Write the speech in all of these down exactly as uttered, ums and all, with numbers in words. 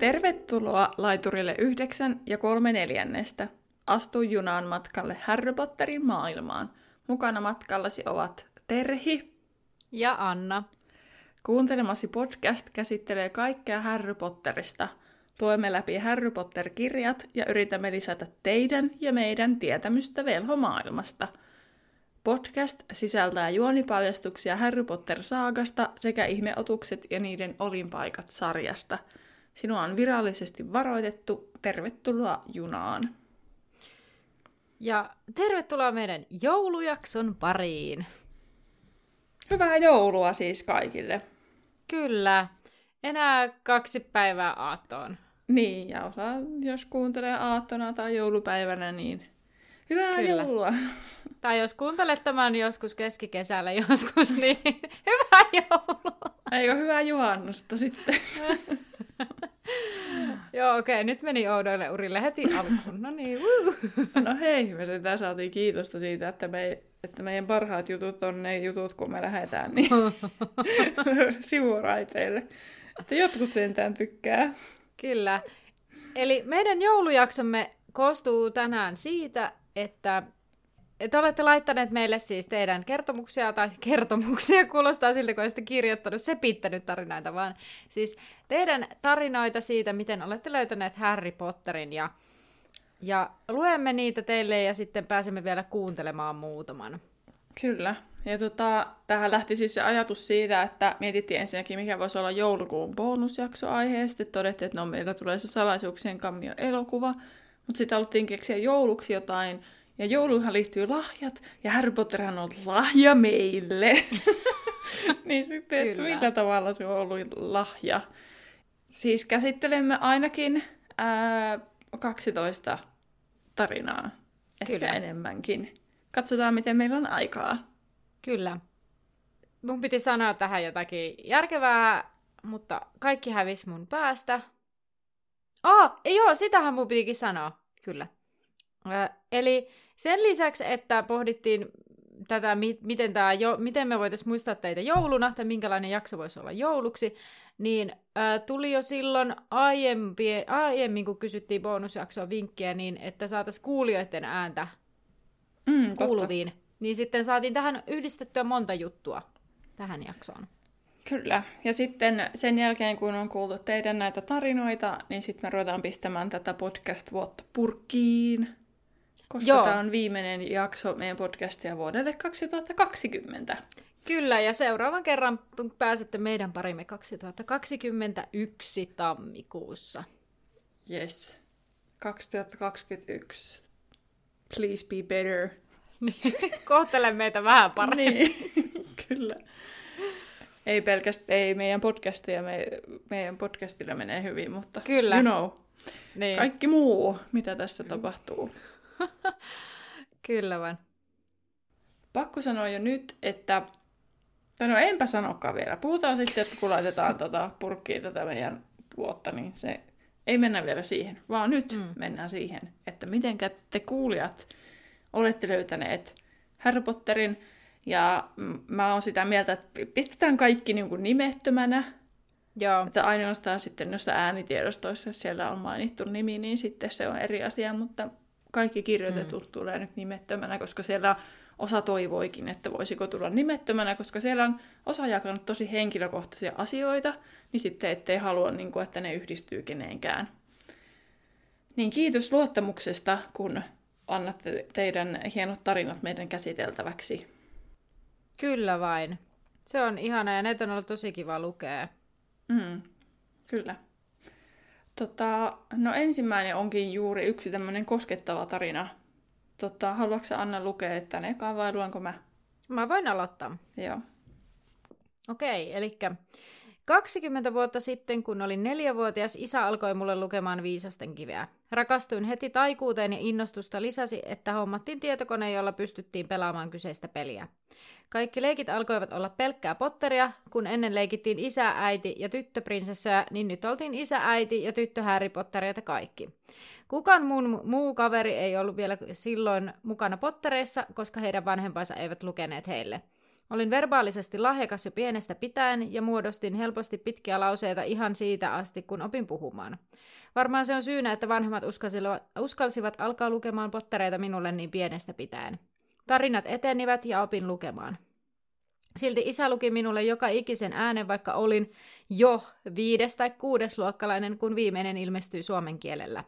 Tervetuloa laiturille yhdeksän ja kolme neljännestä. Astu junaan matkalle Harry Potterin maailmaan. Mukana matkallasi ovat Terhi ja Anna. Kuuntelemasi podcast käsittelee kaikkea Harry Potterista. Luemme läpi Harry Potter-kirjat ja yritämme lisätä teidän ja meidän tietämystä velhomaailmasta. Podcast sisältää juonipaljastuksia Harry Potter-saagasta sekä ihmeotukset ja niiden olinpaikat-sarjasta. Sinua on virallisesti varoitettu. Tervetuloa junaan. Ja tervetuloa meidän joulujakson pariin. Hyvää joulua siis kaikille. Kyllä. Enää kaksi päivää aattoon. Niin, ja osa, jos kuuntelee aattona tai joulupäivänä, niin hyvää Kyllä. joulua. Tai jos kuuntelet tämän joskus keskikesällä joskus, niin hyvää joulua. Eikö hyvää juhannusta sitten? Joo, okei, okay, nyt meni oudoille urille heti alkuun. No niin, wuu. No hei, me sitä saatiin kiitosta siitä, että, me, että meidän parhaat jutut on ne jutut, kun me lähdetään niin sivuraiteille. Että jotkut sentään tykkää. Kyllä. Eli meidän joulujaksomme koostuu tänään siitä, että te olette laittaneet meille siis teidän kertomuksia, tai kertomuksia kuulostaa siltä, kun olette kirjoittanut, sepittänyt tarinoita, vaan siis teidän tarinoita siitä, miten olette löytäneet Harry Potterin, ja, ja luemme niitä teille, ja sitten pääsemme vielä kuuntelemaan muutaman. Kyllä, ja tota, tähän lähti siis se ajatus siitä, että mietittiin ensinnäkin, mikä voisi olla joulukuun bonusjaksoaihe, sitten todettiin, että no, meillä tulee se salaisuuksien kammio elokuva, mutta sitten haluttiin keksiä jouluksi jotain. Ja jouluhan liittyy lahjat, ja Harry Potterhan on lahja meille. Niin sitten, että millä tavalla se on ollut lahja. Siis käsittelemme ainakin ää, kaksitoista tarinaa, ehkä Kyllä. enemmänkin. Katsotaan, miten meillä on aikaa. Kyllä. Mun piti sanoa tähän jotakin järkevää, mutta kaikki hävisi mun päästä. Oh, joo, sitähän mun pitikin sanoa, kyllä. Ää, eli... Sen lisäksi, että pohdittiin tätä, miten, tää jo, miten me voitaisiin muistaa teitä jouluna, tai minkälainen jakso voisi olla jouluksi, niin ä, tuli jo silloin aiempi, aiemmin, kun kysyttiin bonusjaksoa vinkkiä, niin että saataisiin kuulijoiden ääntä mm, kuuluviin. Totta. Niin sitten saatiin tähän yhdistettyä monta juttua tähän jaksoon. Kyllä, ja sitten sen jälkeen, kun on kuultu teidän näitä tarinoita, niin sitten me ruvetaan pistämään tätä podcast-vuotta purkkiin. Koska Joo. tämä on viimeinen jakso meidän podcastia vuodelle kaksituhattakaksikymmentä. Kyllä, ja seuraavan kerran pääsette meidän parimme kaksituhattakaksikymmentäyksi tammikuussa. Yes. kaksituhattakaksikymmentäyksi. Please be better. Kohtele meitä vähän paremmin. Niin, kyllä. Ei pelkästään, ei meidän podcastia, me, meidän podcastilla menee hyvin, mutta kyllä. you know. Niin. Kaikki muu, mitä tässä tapahtuu. Kyllä vaan. Pakko sanoa jo nyt, että... Tai no enpä sanokaan vielä. Puhutaan sitten, että kun laitetaan tota purkkiin tätä meidän vuotta, niin se ei mennä vielä siihen. Vaan nyt mm. mennään siihen, että mitenkä te kuulijat olette löytäneet Harry Potterin. Ja mä oon sitä mieltä, että pistetään kaikki niin kuin nimettömänä. Joo. Että ainoastaan sitten noissa äänitiedostoissa, jos siellä on mainittu nimi, niin sitten se on eri asia, mutta... Kaikki kirjoitetut mm. tulee nyt nimettömänä, koska siellä osa toivoikin, että voisiko tulla nimettömänä, koska siellä on osa jakanut tosi henkilökohtaisia asioita, niin sitten ettei halua, niin kuin, että ne yhdistyy keneenkään. Niin kiitos luottamuksesta, kun annatte teidän hienot tarinat meidän käsiteltäväksi. Kyllä vain. Se on ihanaa ja näitä on ollut tosi kiva lukea. Mm. Kyllä. Tota, no ensimmäinen onkin juuri yksi tämmöinen koskettava tarina. Tota, haluatko sä Anna lukea, että ne ekaan vai luenko mä? Mä voin aloittaa. Joo. Okei, eli kaksikymmentä vuotta sitten, kun olin neljävuotias, isä alkoi mulle lukemaan Viisasten kiveä. Rakastuin heti taikuuteen ja innostusta lisäsi, että hommattiin tietokone, jolla pystyttiin pelaamaan kyseistä peliä. Kaikki leikit alkoivat olla pelkkää Potteria, kun ennen leikittiin isä, äiti ja tyttöprinsessoja, niin nyt oltiin isä, äiti ja tyttö Harry Pottereita kaikki. Kukaan mun muu kaveri ei ollut vielä silloin mukana Pottereissa, koska heidän vanhempansa eivät lukeneet heille. Olin verbaalisesti lahjakas jo pienestä pitäen ja muodostin helposti pitkiä lauseita ihan siitä asti, kun opin puhumaan. Varmaan se on syynä, että vanhemmat uskalsivat alkaa lukemaan pottereita minulle niin pienestä pitäen. Tarinat etenivät ja opin lukemaan. Silti isä luki minulle joka ikisen äänen, vaikka olin jo viides- tai kuudesluokkalainen, kun viimeinen ilmestyi suomen kielellä.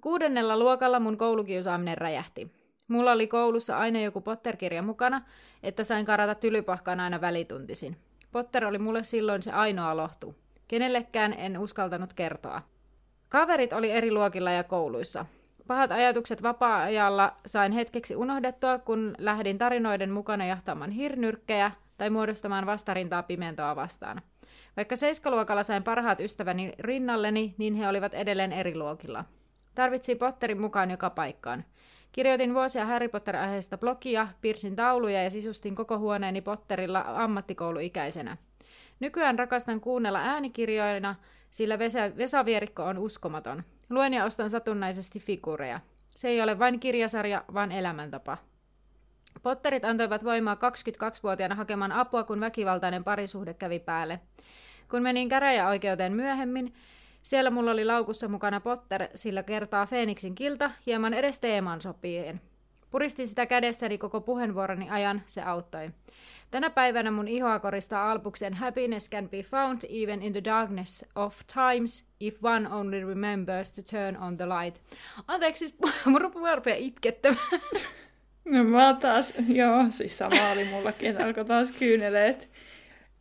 Kuudennella luokalla mun koulukiusaaminen räjähti. Mulla oli koulussa aina joku Potter-kirja mukana, että sain karata tylypahkaan aina välituntisin. Potter oli mulle silloin se ainoa lohtu. Kenellekään en uskaltanut kertoa. Kaverit oli eri luokilla ja kouluissa. Pahat ajatukset vapaa-ajalla sain hetkeksi unohdettua, kun lähdin tarinoiden mukana jahtaamaan hirnyrkkejä tai muodostamaan vastarintaa pimentoa vastaan. Vaikka seiskaluokalla sain parhaat ystäväni rinnalleni, niin he olivat edelleen eri luokilla. Tarvitsin Potterin mukaan joka paikkaan. Kirjoitin vuosia Harry Potter-aiheesta blogia, piirsin tauluja ja sisustin koko huoneeni Potterilla ammattikouluikäisenä. Nykyään rakastan kuunnella äänikirjoina, sillä Vesa, Vesa-vierikko on uskomaton. Luen ja ostan satunnaisesti figuureja. Se ei ole vain kirjasarja, vaan elämäntapa. Potterit antoivat voimaa kaksikymmentäkaksivuotiaana hakemaan apua, kun väkivaltainen parisuhde kävi päälle. Kun menin käräjäoikeuteen myöhemmin, siellä mulla oli laukussa mukana Potter, sillä kertaa Feeniksin kilta, hieman edes teemaan sopien. Puristin sitä kädessäni koko puheenvuoroni ajan, se auttoi. Tänä päivänä mun ihoa koristaa albukseen Happiness can be found even in the darkness of times, if one only remembers to turn on the light. Anteeksi, siis mun rupeaa itkettämään. No mä taas, joo, siis sama oli mullakin, että alkoi taas kyyneleet.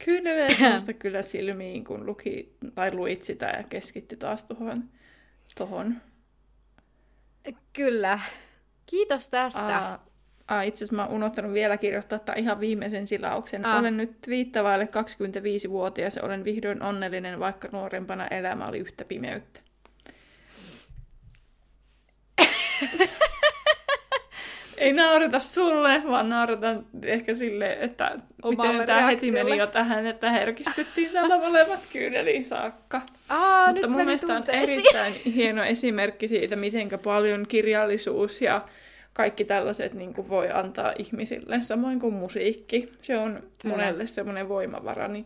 Kyyneleet musta kyllä silmiin, kun luki, tai luit sitä ja keskitti taas tuohon. Tohon. Kyllä. Kiitos tästä. Ah, ah, itse asiassa mä oon unohtanut vielä kirjoittaa tämän ihan viimeisen silauksen. Ah. Olen nyt viittavaille kaksikymmentäviisivuotias ja olen vihdoin onnellinen, vaikka nuorempana elämä oli yhtä pimeyttä. Ei naurata sulle, vaan naurataan ehkä sille, että omalle miten tämä heti meni jo tähän, että herkistettiin tällä molemmat kyyneliin saakka. Aa, mutta nyt mun mielestä tunteisiin. On erittäin hieno esimerkki siitä, miten paljon kirjallisuus ja kaikki tällaiset niin kuin voi antaa ihmisille, samoin kuin musiikki. Se on kyllä monelle semmoinen voimavara. Niin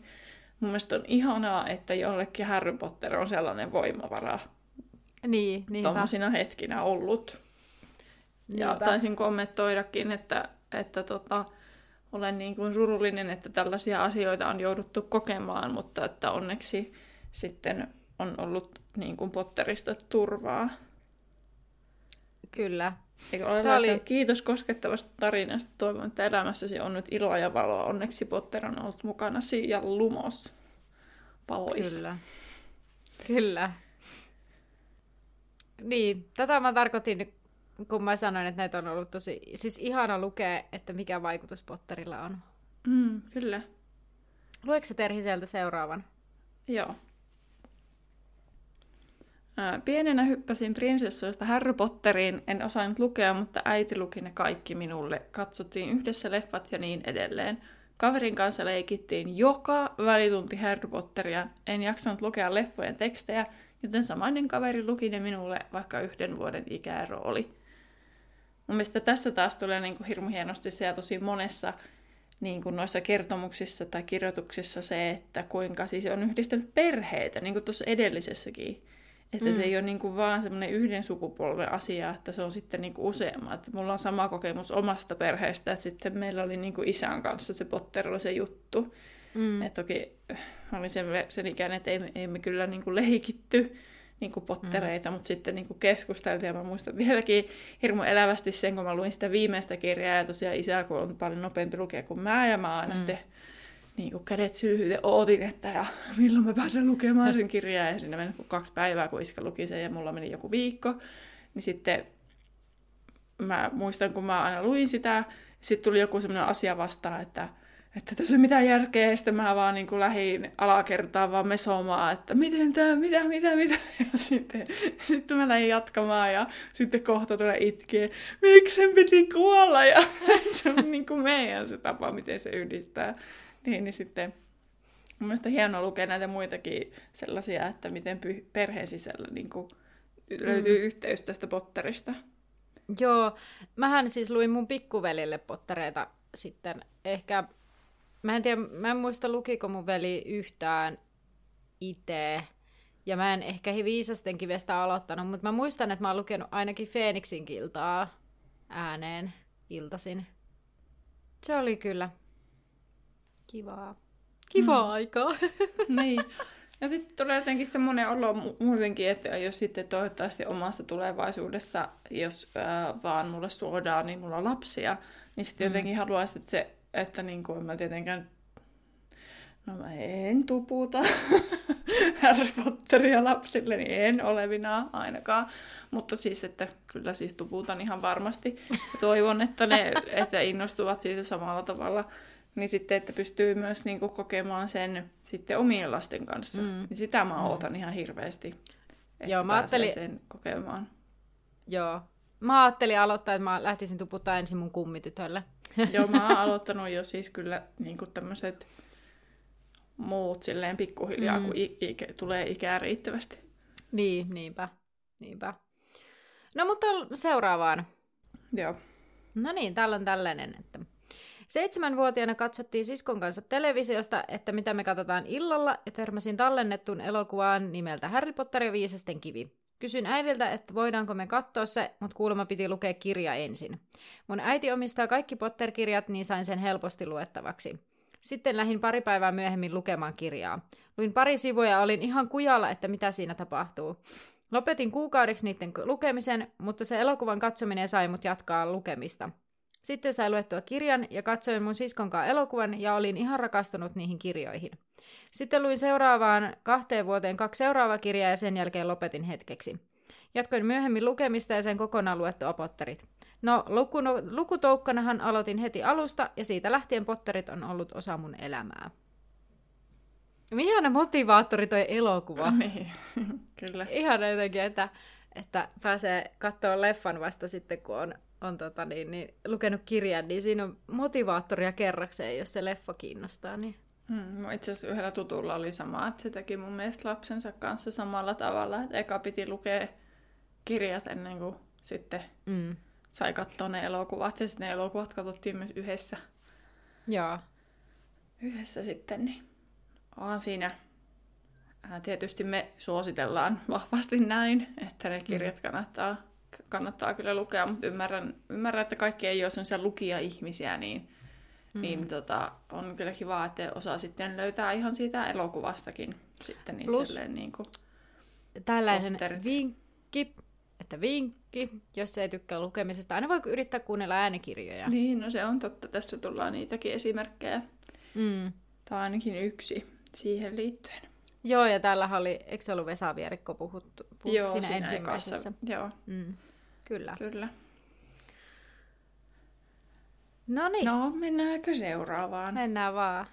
mun mielestä on ihanaa, että jollekin Harry Potter on sellainen voimavara niin, tuollaisina hetkinä ollut. Ja taisin kommentoidakin, että, että tota, olen niin kuin surullinen, että tällaisia asioita on jouduttu kokemaan, mutta että onneksi sitten on ollut niin kuin Potterista turvaa. Kyllä. Eikö ole oli... Kiitos koskettavasta tarinasta. Toivon, että elämässäsi on nyt iloa ja valoa. Onneksi Potter on ollut mukanasi ja lumos valoissa. Kyllä. Kyllä. Niin, tätä mä tarkoitin, kun mä sanoin, että näitä on ollut tosi... Siis ihana lukea, että mikä vaikutus Potterilla on. Mm, kyllä. Luetko sä, Terhi, sieltä seuraavan? Joo. Ää, pienenä hyppäsin prinsessoista Harry Potteriin. En osannut lukea, mutta äiti luki ne kaikki minulle. Katsottiin yhdessä leffat ja niin edelleen. Kaverin kanssa leikittiin joka välitunti Harry Potteria. En jaksanut lukea leffojen tekstejä, joten samainen kaveri luki ne minulle, vaikka yhden vuoden ikäero oli. Mun mielestä tässä taas tulee niin kuin hirmu hienosti se, ja tosi monessa niin kuin noissa kertomuksissa tai kirjoituksissa se, että kuinka siis on yhdistänyt perheitä, niin kuin tuossa edellisessäkin. Että mm. se ei ole niin kuin vaan semmoinen yhden sukupolven asia, että se on sitten niin kuin useamma. Että mulla on sama kokemus omasta perheestä, että sitten meillä oli niin kuin isän kanssa se Potter se juttu. Mm. Et toki oli sen, sen ikäinen, että ei, ei me kyllä niin kuin leikitty niin kuin pottereita, mm. mutta sitten niin kuin keskusteltiin. Ja mä muistan vieläkin hirmu elävästi sen, kun mä luin sitä viimeistä kirjaa. Ja tosiaan isä, kun on paljon nopeampi lukea kuin mä, ja mä aina mm. sitten niin kuin kädet syyhyten ootin, että ja milloin mä pääsen lukemaan sen kirjaa. Ja siinä meni kaksi päivää, kun iskä luki sen, ja mulla meni joku viikko. Niin sitten mä muistan, kun mä aina luin sitä, sitten tuli joku sellainen asia vastaan, että että tässä on mitään järkeä, ja sitten mä vaan niin kuin lähdin alakertaan vaan mesomaan, että miten tää, mitä, mitä, mitä. Ja sitten, sitten mä lähdin jatkamaan, ja sitten kohta tulee itkee, miksi sen piti kuolla, ja se on niin kuin meidän se tapa, miten se yhdistää. Niin, niin sitten mun mielestä on hienoa lukea näitä muitakin sellaisia, että miten py- perheen sisällä niin kuin löytyy mm. yhteys tästä Potterista. Joo, mähän siis luin mun pikkuvelille Pottereita sitten ehkä... Mä en tiedä, mä en muista lukiko mun veli yhtään itse. Ja mä en ehkä Viisasten kivestä aloittanut, mutta mä muistan, että mä oon lukenut ainakin Feeniksin Kiltaa ääneen iltasin. Se oli kyllä kivaa. Kivaa mm. aikaa. Niin. Ja sitten tulee jotenkin semmoinen olo muutenkin, että jos sitten toivottavasti omassa tulevaisuudessa, jos ää, vaan mulle suodaan, niin mulla on lapsia, niin sitten jotenkin mm. haluaisin, että se, että niin kuin mä tietenkään, no mä en tuputa Harry Potteria lapsille, niin en olevina ainakaan. Mutta siis, että kyllä siis tuputan ihan varmasti. Toivon, että ne että innostuvat siitä samalla tavalla. Niin sitten, että pystyy myös niinku kokemaan sen sitten omien lasten kanssa. Mm. Niin sitä mä ootan mm. ihan hirveästi, että Joo, mä ajattelin... sen kokemaan. Joo. Mä ajattelin aloittaa, että mä lähtisin tuputtaa ensin mun kummitytölle. Joo, mä oon aloittanut jo siis kyllä niinku tämmöiset muut silleen pikkuhiljaa, mm. kun i- i- tulee ikää riittävästi. Niin, niinpä. niinpä. No mutta seuraavaan. Joo. No niin, täällä on tällainen, että... Seitsemänvuotiaana katsottiin siskon kanssa televisiosta, että mitä me katsotaan illalla, ja törmäsin tallennettuun elokuvaan nimeltä Harry Potter ja Viisasten kivi. Kysyin äidiltä, että voidaanko me katsoa se, mutta kuulemma piti lukea kirja ensin. Mun äiti omistaa kaikki Potter-kirjat, niin sain sen helposti luettavaksi. Sitten lähdin pari päivää myöhemmin lukemaan kirjaa. Luin pari sivua ja olin ihan kujalla, että mitä siinä tapahtuu. Lopetin kuukaudeksi niiden lukemisen, mutta se elokuvan katsominen sai mut jatkaa lukemista. Sitten sain luettua kirjan ja katsoin mun siskonkaan elokuvan ja olin ihan rakastunut niihin kirjoihin. Sitten luin seuraavaan kahteen vuoteen kaksi seuraavaa kirjaa ja sen jälkeen lopetin hetkeksi. Jatkoin myöhemmin lukemista ja sen kokonaan luettua Potterit. No, luku, no lukutoukkanahan aloitin heti alusta ja siitä lähtien Potterit on ollut osa mun elämää. Ihana motivaattori toi elokuva. Niin, kyllä. Ihana jotenkin, että, että pääsee katsoa leffan vasta sitten, kun on... on tota, niin, niin, lukenut kirjan, niin siinä on motivaattoria kerrakseen, jos se leffa kiinnostaa. Niin. Mm, itse asiassa yhdellä tutulla oli sama, että se teki mun mielestä lapsensa kanssa samalla tavalla, että eka piti lukea kirjat ennen kuin sitten mm. sai katsoa ne elokuvat, ja sitten ne elokuvat katsottiin myös yhdessä. Joo. Yhdessä sitten, niin on siinä. Tietysti me suositellaan vahvasti näin, että ne kirjat mm. kannattaa Kannattaa kyllä lukea, mutta ymmärrän, ymmärrän että kaikki ei ole sellaisia lukija-ihmisiä, niin, mm. niin tota, on kyllä kiva, että osaa sitten löytää ihan siitä elokuvastakin sitten itselleen. Niin kuin tällainen Potterit. vinkki, että vinkki, jos ei tykkää lukemisesta, aina voi yrittää kuunnella äänikirjoja. Niin, no se on totta. Tässä tullaan niitäkin esimerkkejä. Mm. Tämä on ainakin yksi siihen liittyen. Joo, ja täällähän oli, eikö se ollut Vesa Vierikko puhuttu, puhuttu Joo, siinä, siinä ensimmäisessä? Joo, Joo. Mm, kyllä. kyllä. No niin. No, mennäänkö seuraavaan? Mennään vaan.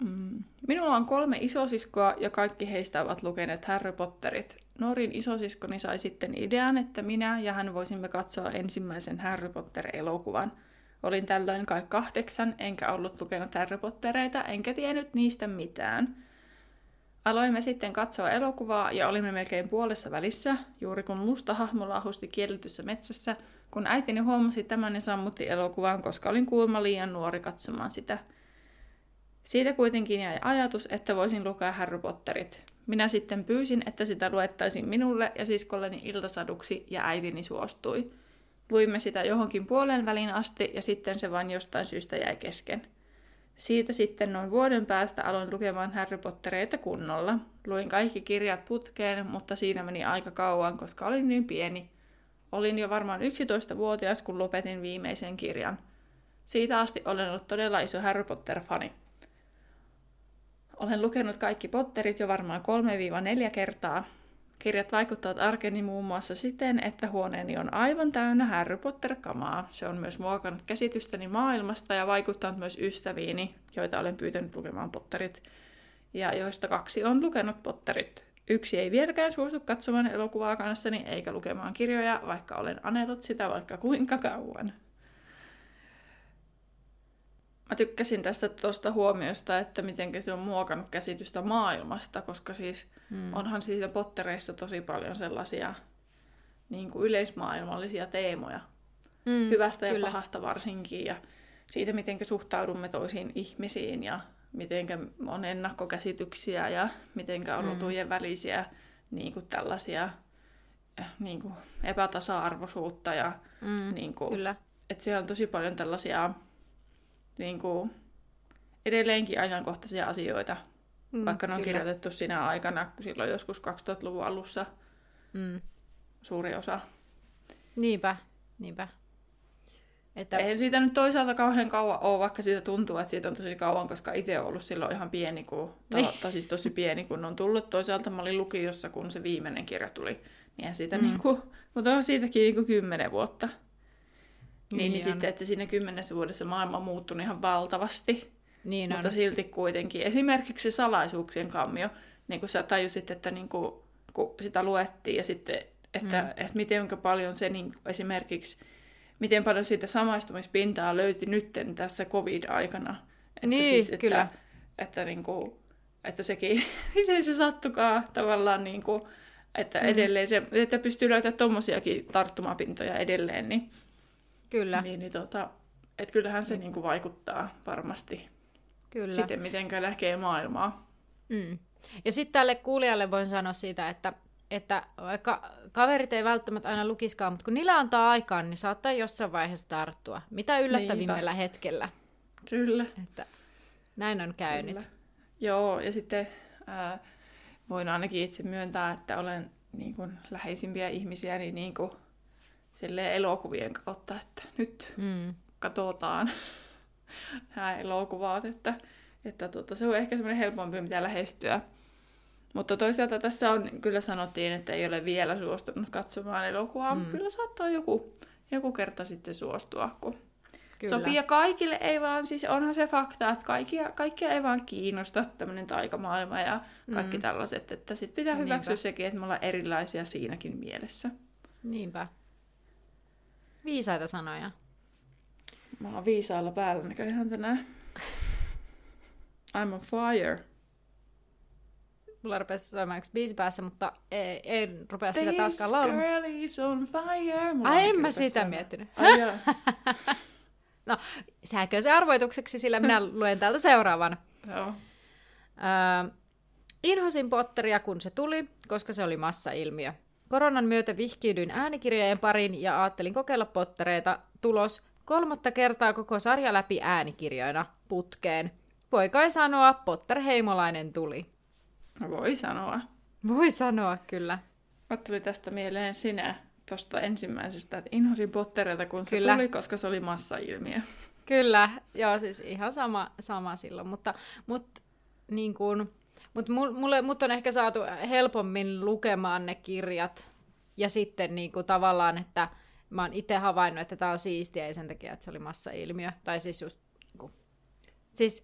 Mm. Minulla on kolme isosiskoa ja kaikki heistä ovat lukeneet Harry Potterit. Nuorin isosiskoni sai sitten idean, että minä ja hän voisimme katsoa ensimmäisen Harry Potter-elokuvan. Olin tällöin kai kahdeksan, enkä ollut lukenut Harry Pottereita, enkä tiennyt niistä mitään. Aloimme sitten katsoa elokuvaa ja olimme melkein puolessa välissä, juuri kun musta hahmo laahusti kielletyssä metsässä, kun äitini huomasi tämän ja sammutti elokuvan, koska olin kuulemma liian nuori katsomaan sitä. Siitä kuitenkin jäi ajatus, että voisin lukea Harry Potterit. Minä sitten pyysin, että sitä luettaisiin minulle ja siskolleni iltasaduksi, ja äitini suostui. Luimme sitä johonkin puolen väliin asti ja sitten se vain jostain syystä jäi kesken. Siitä sitten noin vuoden päästä aloin lukemaan Harry Pottereita kunnolla. Luin kaikki kirjat putkeen, mutta siinä meni aika kauan, koska olin niin pieni. Olin jo varmaan yksitoistavuotias, kun lopetin viimeisen kirjan. Siitä asti olen ollut todella iso Harry Potter-fani. Olen lukenut kaikki Potterit jo varmaan kolme neljä kertaa. Kirjat vaikuttavat arkeni muun muassa siten, että huoneeni on aivan täynnä Harry Potter-kamaa. Se on myös muokannut käsitystäni maailmasta ja vaikuttanut myös ystäviini, joita olen pyytänyt lukemaan Potterit, ja joista kaksi on lukenut Potterit. Yksi ei vieläkään suostu katsomaan elokuvaa kanssani eikä lukemaan kirjoja, vaikka olen anellut sitä vaikka kuinka kauan. Mä tykkäsin tästä tuosta huomiosta, että miten se on muokannut käsitystä maailmasta, koska siis mm. onhan siitä Pottereissa tosi paljon sellaisia niin kuin yleismaailmallisia teemoja. Mm, hyvästä ja kyllä. pahasta varsinkin, ja siitä, miten suhtaudumme toisiin ihmisiin ja mitenkä on ennakkokäsityksiä ja mitenkä on rotujen mm. välisiä niin kuin tällaisia niin kuin epätasa-arvoisuutta. Ja, mm, niin kuin, kyllä. Että siellä on tosi paljon tällaisia niin kuin edelleenkin ajankohtaisia asioita, mm, vaikka ne on kyllä. kirjoitettu sinä aikana, silloin joskus kaksituhattaluvun alussa mm. suuri osa. Niinpä, niinpä. Että... Eihän siitä nyt toisaalta kauhean kauan ole, vaikka siitä tuntuu, että siitä on tosi kauan, koska itse olen ollut silloin ihan pieni, kun, niin. tai siis tosi pieni, kun on tullut. Toisaalta mä olin lukiossa, kun se viimeinen kirja tuli. Niin siitä mm. niin kuin, mutta on siitäkin niin kuin kymmenen vuotta. Niin, niin, niin sitten, että siinä kymmenessä vuodessa maailma on muuttunut ihan valtavasti. Niin mutta on. Silti kuitenkin. Esimerkiksi se salaisuuksien kammio, niin kuin sä tajusit, että niin kuin, kun sitä luettiin ja sitten, että, mm. että miten paljon se niin esimerkiksi... Miten paljon siitä samaistumispintaa löyti nytten tässä covid-aikana. Että niin, siis, että, kyllä. Että, että, niin kuin, että sekin, miten se sattukaa tavallaan, niin kuin, että, mm-hmm. edelleen se, että pystyy löytämään tuommoisiakin tarttumapintoja edelleen. Niin, kyllä. Niin, niin, tota, että kyllähän se mm. niin kuin vaikuttaa varmasti kyllä. sitten, miten näkee maailmaa. Mm. Ja sitten tälle kuulijalle voin sanoa siitä, että... Että vaikka kaverit ei välttämättä aina lukiskaan, mutta kun niillä antaa aikaa, niin saattaa jossain vaiheessa tarttua. Mitä yllättävimmällä Niinpä. Hetkellä. Kyllä. Että näin on käynyt. Kyllä. Joo, ja sitten äh, voin ainakin itse myöntää, että olen niin kuin läheisimpiä ihmisiä niin, niin kuin elokuvien kautta, että nyt mm. katsotaan nämä elokuvat. Että, että tuota, se on ehkä semmoinen helpompi, mitä lähestyä. Mutta toisaalta tässä on, kyllä sanottiin, että ei ole vielä suostunut katsomaan elokuvaa, mm. mutta kyllä saattaa joku, joku kerta sitten suostua, kun kyllä. sopii. Ja kaikille ei vaan, siis onhan se fakta, että kaikkia, kaikkia ei vaan kiinnosta tämmöinen taikamaailma ja kaikki mm. tällaiset, että sitten pitää hyväksyä Niinpä. Sekin, että me ollaan erilaisia siinäkin mielessä. Niinpä. Viisaita sanoja. Mä oon viisaalla päällä näköjään tänään. I'm on fire. Mulla rupesi soimaan yksi biisi päässä, mutta ei, ei rupea sitä taaskaan laulamaan. This girl is on fire. Mulla Ai en mä sitä soimaan. Miettinyt. Ai joo. No, sääkö se arvoitukseksi, sillä minä luen täältä seuraavan. Joo. Äh, inhosin Potteria, kun se tuli, koska se oli massailmiö. Koronan myötä vihkiydyin äänikirjojen pariin ja ajattelin kokeilla Pottereita. Tulos kolmatta kertaa koko sarja läpi äänikirjoina putkeen. Voi kai sanoa, Potter-heimolainen tuli. Voi sanoa. Voi sanoa, kyllä. Mä tuli tästä mieleen sinä tuosta ensimmäisestä, että inhosin Potterilta, kun se kyllä. tuli, koska se oli massailmiö. Kyllä, joo, siis ihan sama, sama silloin, mutta mut, niin kun, mut mulle, mut on ehkä saatu helpommin lukemaan ne kirjat, ja sitten niin kun tavallaan, että mä oon itse havainnut, että tää on siistiä, ei sen takia, että se oli massailmiö, tai siis just, niin kun, siis,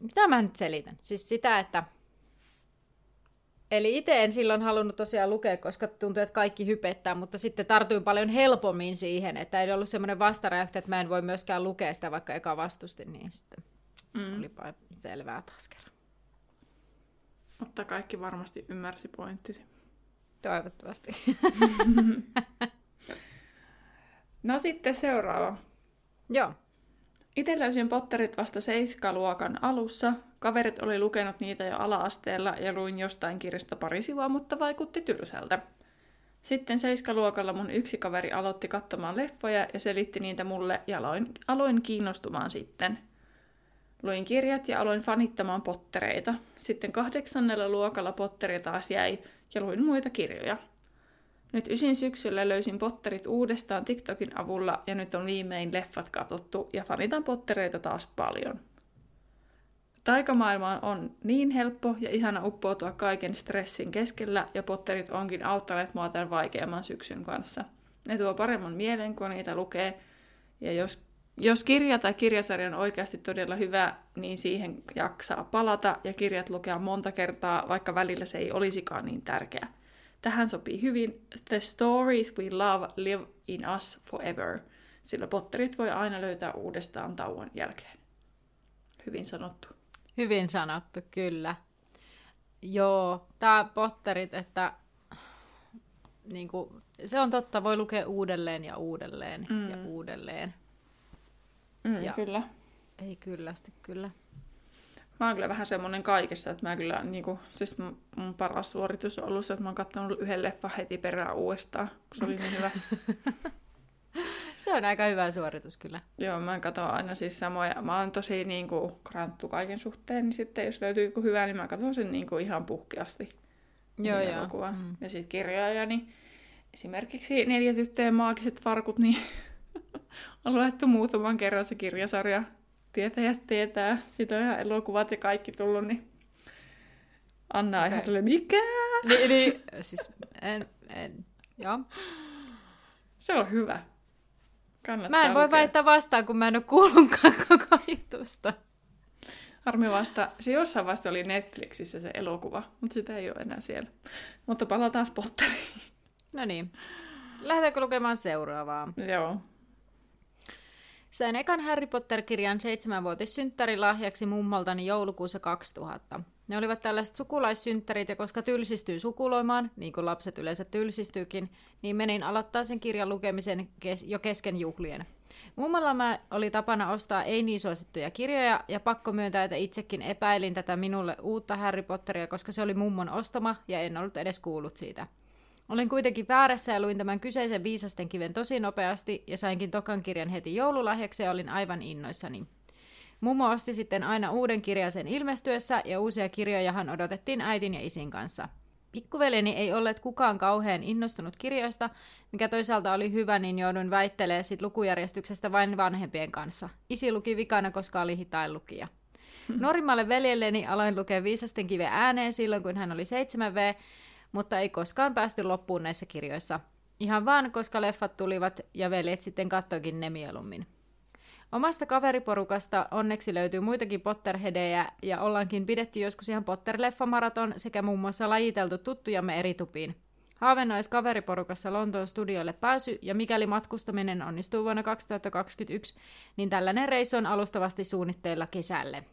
mitä mä nyt selitän, siis sitä, että eli itse en silloin halunnut tosiaan lukea, koska tuntui, että kaikki hypettää, mutta sitten tartuin paljon helpommin siihen, että ei ollut semmoinen vastaräyhtä, että mä en voi myöskään lukea sitä, vaikka eka vastustin, niin sitten mm. olipa selvää taas kerran. Mutta kaikki varmasti ymmärsi pointtisi. Toivottavasti. No sitten seuraava. Joo. Itse löysin Potterit vasta seiskaluokan alussa. Kaverit oli lukenut niitä jo ala-asteella ja luin jostain kirjasta pari sivua, mutta vaikutti tylsältä. Sitten seiskaluokalla mun yksi kaveri aloitti katsomaan leffoja ja selitti niitä mulle ja aloin, aloin kiinnostumaan sitten. Luin kirjat ja aloin fanittamaan Pottereita. Sitten kahdeksannella luokalla Potteri taas jäi ja luin muita kirjoja. Nyt ysin syksyllä löysin Potterit uudestaan TikTokin avulla ja nyt on viimein leffat katsottu ja fanitan Pottereita taas paljon. Taikamaailma on niin helppo ja ihana uppoutua kaiken stressin keskellä ja Potterit onkin auttaneet mua tämän vaikeamman syksyn kanssa. Ne tuo paremman mielen, kun niitä lukee ja jos, jos kirja tai kirjasarja on oikeasti todella hyvä, niin siihen jaksaa palata ja kirjat lukea monta kertaa, vaikka välillä se ei olisikaan niin tärkeä. Tähän sopii hyvin The Stories We Love Live in Us Forever, sillä Potterit voi aina löytää uudestaan tauon jälkeen. Hyvin sanottu. Hyvin sanottu, kyllä. Joo, tämä Potterit, että niin kuin, se on totta, voi lukea uudelleen ja uudelleen mm. ja uudelleen. Mm, ja, kyllä. Ei kyllästi, kyllä. Mä oon kyllä vähän semmonen kaikessa, että mä kyllä, niinku, siis mun paras suoritus on ollut se, että mä oon katsonut yhden leffan heti perään uudestaan, kun se oli niin hyvä. Se on aika hyvä suoritus kyllä. Joo, mä katson aina siis samoja. Mä oon tosi niinku kranttu kaiken suhteen, niin sitten jos löytyy joku hyvä, niin mä katson sen niinku ihan puhkeasti. Joo, joo. Mm. Ja sit kirjaaja, niin esimerkiksi Neljä tyttöjä maagiset farkut, niin on luettu muutaman kerran se kirjasarja. Tietäjät tietää, siitä on ihan elokuvat ja kaikki tullut, niin Anna on ihan silleen, mikä? Niin, niin. Siis, en, en, joo. Se on hyvä. Kannattaa mä en voi lukea. Vaihtaa vastaan, kun mä en ole kuullutkaan koko jutusta. Harmi vasta. Se jossain vasta oli Netflixissä se elokuva, mutta sitä ei ole enää siellä. Mutta palataan Potteriin. No niin. Lähdetäänkö lukemaan seuraavaa? Joo. Sain ekan Harry Potter-kirjan seitsemänvuotissynttärilahjaksi mummoltani joulukuussa kaksituhatta. Ne olivat tällaiset sukulaissynttärit, ja koska tylsistyy sukuloimaan, niin kuin lapset yleensä tylsistyykin, niin menin aloittaa sen kirjan lukemisen kes- jo kesken juhlien. Mummalla mä oli tapana ostaa ei niin suosittuja kirjoja, ja pakko myöntää, että itsekin epäilin tätä minulle uutta Harry Potteria, koska se oli mummon ostama, ja en ollut edes kuullut siitä. Olin kuitenkin väärässä ja luin tämän kyseisen viisasten kiven tosi nopeasti, ja sainkin tokan kirjan heti joululahjaksi ja olin aivan innoissani. Mummo osti sitten aina uuden kirjan sen ilmestyessä, ja uusia kirjojahan odotettiin äitin ja isin kanssa. Pikkuveljeni ei olleet kukaan kauhean innostunut kirjoista, mikä toisaalta oli hyvä, niin jouduin väittelemään sit lukujärjestyksestä vain vanhempien kanssa. Isi luki vikana, koska oli hitain lukija. Nuorimmalle veljelleni aloin lukea viisasten kiven ääneen silloin, kun hän oli seitsemän vuotta, mutta ei koskaan päästy loppuun näissä kirjoissa. Ihan vaan, koska leffat tulivat ja veljet sitten kattoikin ne mieluummin. Omasta kaveriporukasta onneksi löytyy muitakin Potterheadejä ja ollaankin pidetty joskus ihan Potter-leffamaraton sekä muun muassa lajiteltu tuttujamme eri tupiin. Haaveena olisi kaveriporukassa Lontoon studioille pääsy ja mikäli matkustaminen onnistuu vuonna kaksituhattakaksikymmentäyksi, niin tällainen reissu on alustavasti suunnitteilla kesälle.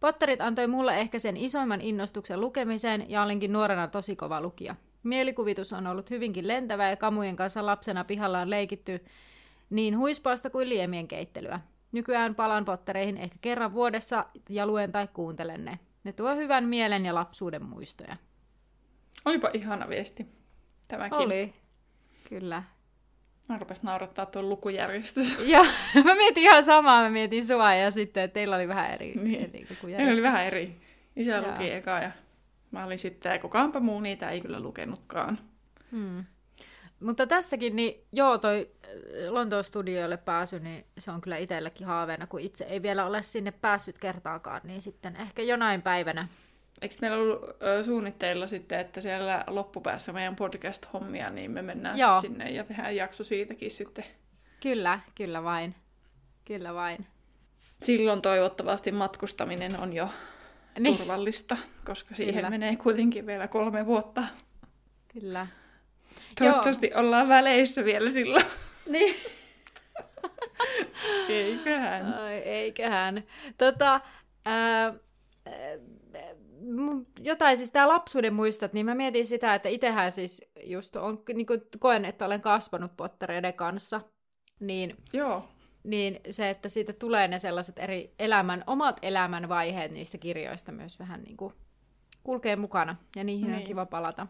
Potterit antoi mulle ehkä sen isoimman innostuksen lukemiseen ja olinkin nuorena tosi kova lukija. Mielikuvitus on ollut hyvinkin lentävä ja kamujen kanssa lapsena pihalla on leikitty niin huispausta kuin liemien keittelyä. Nykyään palaan Pottereihin ehkä kerran vuodessa ja luen tai kuuntelen ne. Ne tuo hyvän mielen ja lapsuuden muistoja. Olipa ihana viesti. Tämäkin. Oli, kyllä. Mä rupesin naurattaa tuon lukujärjestys. Joo, mä mietin ihan samaa, mä mietin sua ja sitten, että teillä oli vähän eri, niin. eri lukujärjestys. Meillä oli vähän eri. Isä Jaa. luki eka ja mä olin sitten, ja kukaanpa muu niitä ei kyllä lukenutkaan. Hmm. Mutta tässäkin, niin joo, toi Lontoon studioille pääsy, niin se on kyllä itselläkin haaveena, kun itse ei vielä ole sinne päässyt kertaakaan, niin sitten ehkä jonain päivänä. Eikö meillä ollut ö, suunnitteilla sitten, että siellä loppupäässä meidän podcast-hommia, niin me mennään sitten sinne ja tehdään jakso siitäkin sitten. Kyllä, kyllä vain. Kyllä vain. Silloin toivottavasti matkustaminen on jo niin. turvallista, koska siihen kyllä. menee kuitenkin vielä kolme vuotta. Kyllä. Toivottavasti Joo. ollaan väleissä vielä silloin. Niin. Eiköhän. Ai, eiköhän. Tota... Ää, jotain siis tää lapsuuden muistot, niin mä mietin sitä, että itsehän siis just on, niin kuin koen, että olen kasvanut Pottereiden kanssa, niin, Joo. niin se, että siitä tulee ne sellaiset eri elämän, omat elämänvaiheet niistä kirjoista myös vähän niin kuin kulkee mukana, ja niihin niin. on kiva palata.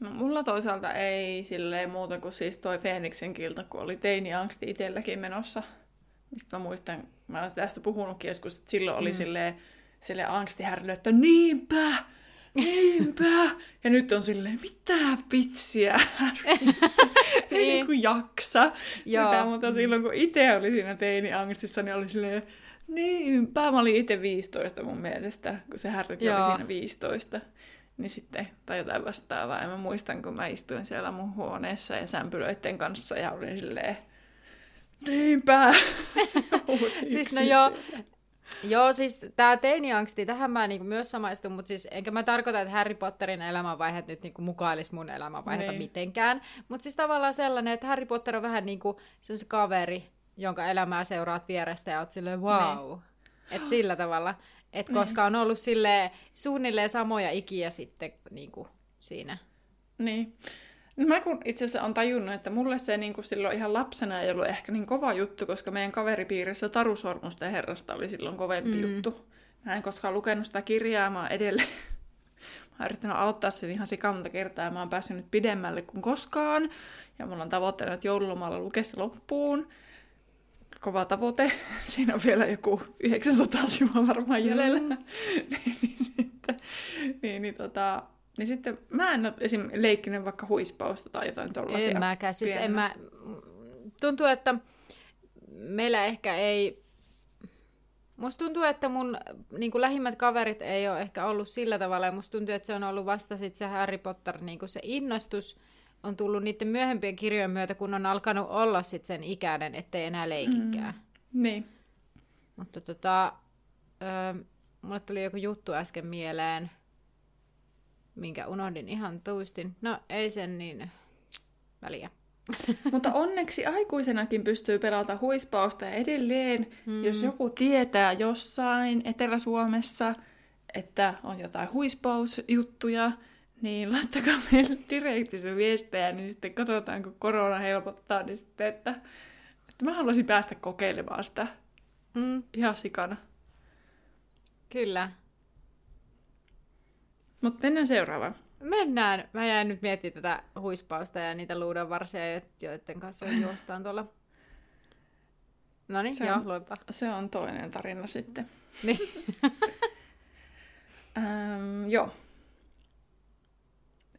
No, mulla toisaalta ei silleen muuta kuin siis toi Feeniksen kilta, kun oli teiniangsti itselläkin menossa, mistä mä muistan, mä olen tästä puhunutkin joskus, että silloin oli mm. silleen, sille angstihärrylle, että niinpä, niinpä. Ja nyt on silleen, mitä vitsiä, ei niin kuin jaksa. Mitä, mutta silloin kun itse oli siinä teini-angstissa, niin oli silleen, niinpä. Mä olin itse viisitoista mun mielestä, kun se härrykin Joo. oli siinä viisitoista. Niin sitten, tai jotain vastaavaa. Ja mä muistan, kun mä istuin siellä mun huoneessa ja sämpylöiden kanssa ja olin silleen, niinpä. Siis no joo. Joo, siis tämä teiniangsti, tähän mä niinku myös samaistun, mutta siis enkä mä tarkoita, että Harry Potterin elämänvaiheet nyt niinku mukailisi mun elämänvaiheita mitenkään. Mutta siis tavallaan sellainen, että Harry Potter on vähän niin kuin se, se kaveri, jonka elämää seuraat vierestä ja oot silleen wow. Että sillä tavalla, että koska on ollut silleen suunnilleen samoja ikiä sitten niinku siinä. Niin. Mä kun itse asiassa on tajunnut, että mulle se niin kuin silloin ihan lapsena ei ollut ehkä niin kova juttu, koska meidän kaveripiirissä Taru Sormusten herrasta oli silloin kovempi mm. juttu. Mä en koskaan lukenut sitä kirjaa, mä oon edelleen. Mä oon yrittänyt aloittaa sen ihan sikamanta kertaa ja mä oon päässyt nyt pidemmälle kuin koskaan. Ja mulla on tavoitteena, että joululomalla lukee se loppuun. Kova tavoite. Siinä on vielä joku yhdeksänsataa sivua varmaan jäljellä. Mm. niin, sitten, niin, niin tota... Niin sitten mä en ole esim. Leikkinyt vaikka huispausta tai jotain tollaisia. En mäkään. Siis en mä... Tuntuu, että meillä ehkä ei... Musta tuntuu, että mun niin kuin lähimmät kaverit ei ole ehkä ollut sillä tavalla. Ja musta tuntuu, että se on ollut vasta sit se Harry Potter, niin kuin se innostus on tullut niiden myöhempien kirjojen myötä, kun on alkanut olla sit sen ikäinen, ettei enää leikikään. Mm, niin. Mutta tota... Ö, mulle tuli joku juttu äsken mieleen, minkä unohdin ihan tuistin. No ei sen niin väliä. Mutta onneksi aikuisenakin pystyy pelata huispausta ja edelleen, mm. jos joku tietää jossain Etelä-Suomessa, että on jotain huispausjuttuja, niin laittakaa meille direktisen viestejä, niin sitten katsotaan, kun korona helpottaa, niin sitten, että, että mä haluaisin päästä kokeilemaan sitä mm. ihan sikana. Kyllä. Mutta mennään seuraavaan. Mennään. Mä jäin nyt miettimään tätä huispausta ja niitä luudanvarsia, joiden kanssa juostaan tuolla. Noniin, joo, luepa. Se on toinen tarina sitten. Niin. ähm, joo.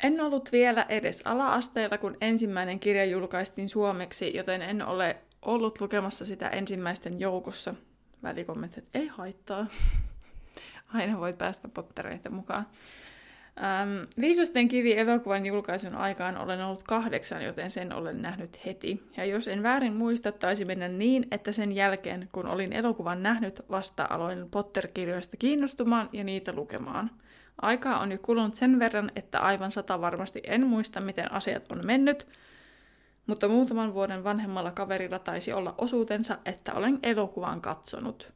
En ollut vielä edes ala-asteella, kun ensimmäinen kirja julkaistiin suomeksi, joten en ole ollut lukemassa sitä ensimmäisten joukossa. Välikommentit, ei haittaa. Aina voi päästä pottereiden mukaan. Ähm, Viisasten kivi -elokuvan julkaisun aikaan olen ollut kahdeksan, joten sen olen nähnyt heti. Ja jos en väärin muista, taisi mennä niin, että sen jälkeen, kun olin elokuvan nähnyt, vasta aloin Potter-kirjoista kiinnostumaan ja niitä lukemaan. Aikaa on jo kulunut sen verran, että aivan sata varmasti en muista, miten asiat on mennyt, mutta muutaman vuoden vanhemmalla kaverilla taisi olla osuutensa, että olen elokuvan katsonut.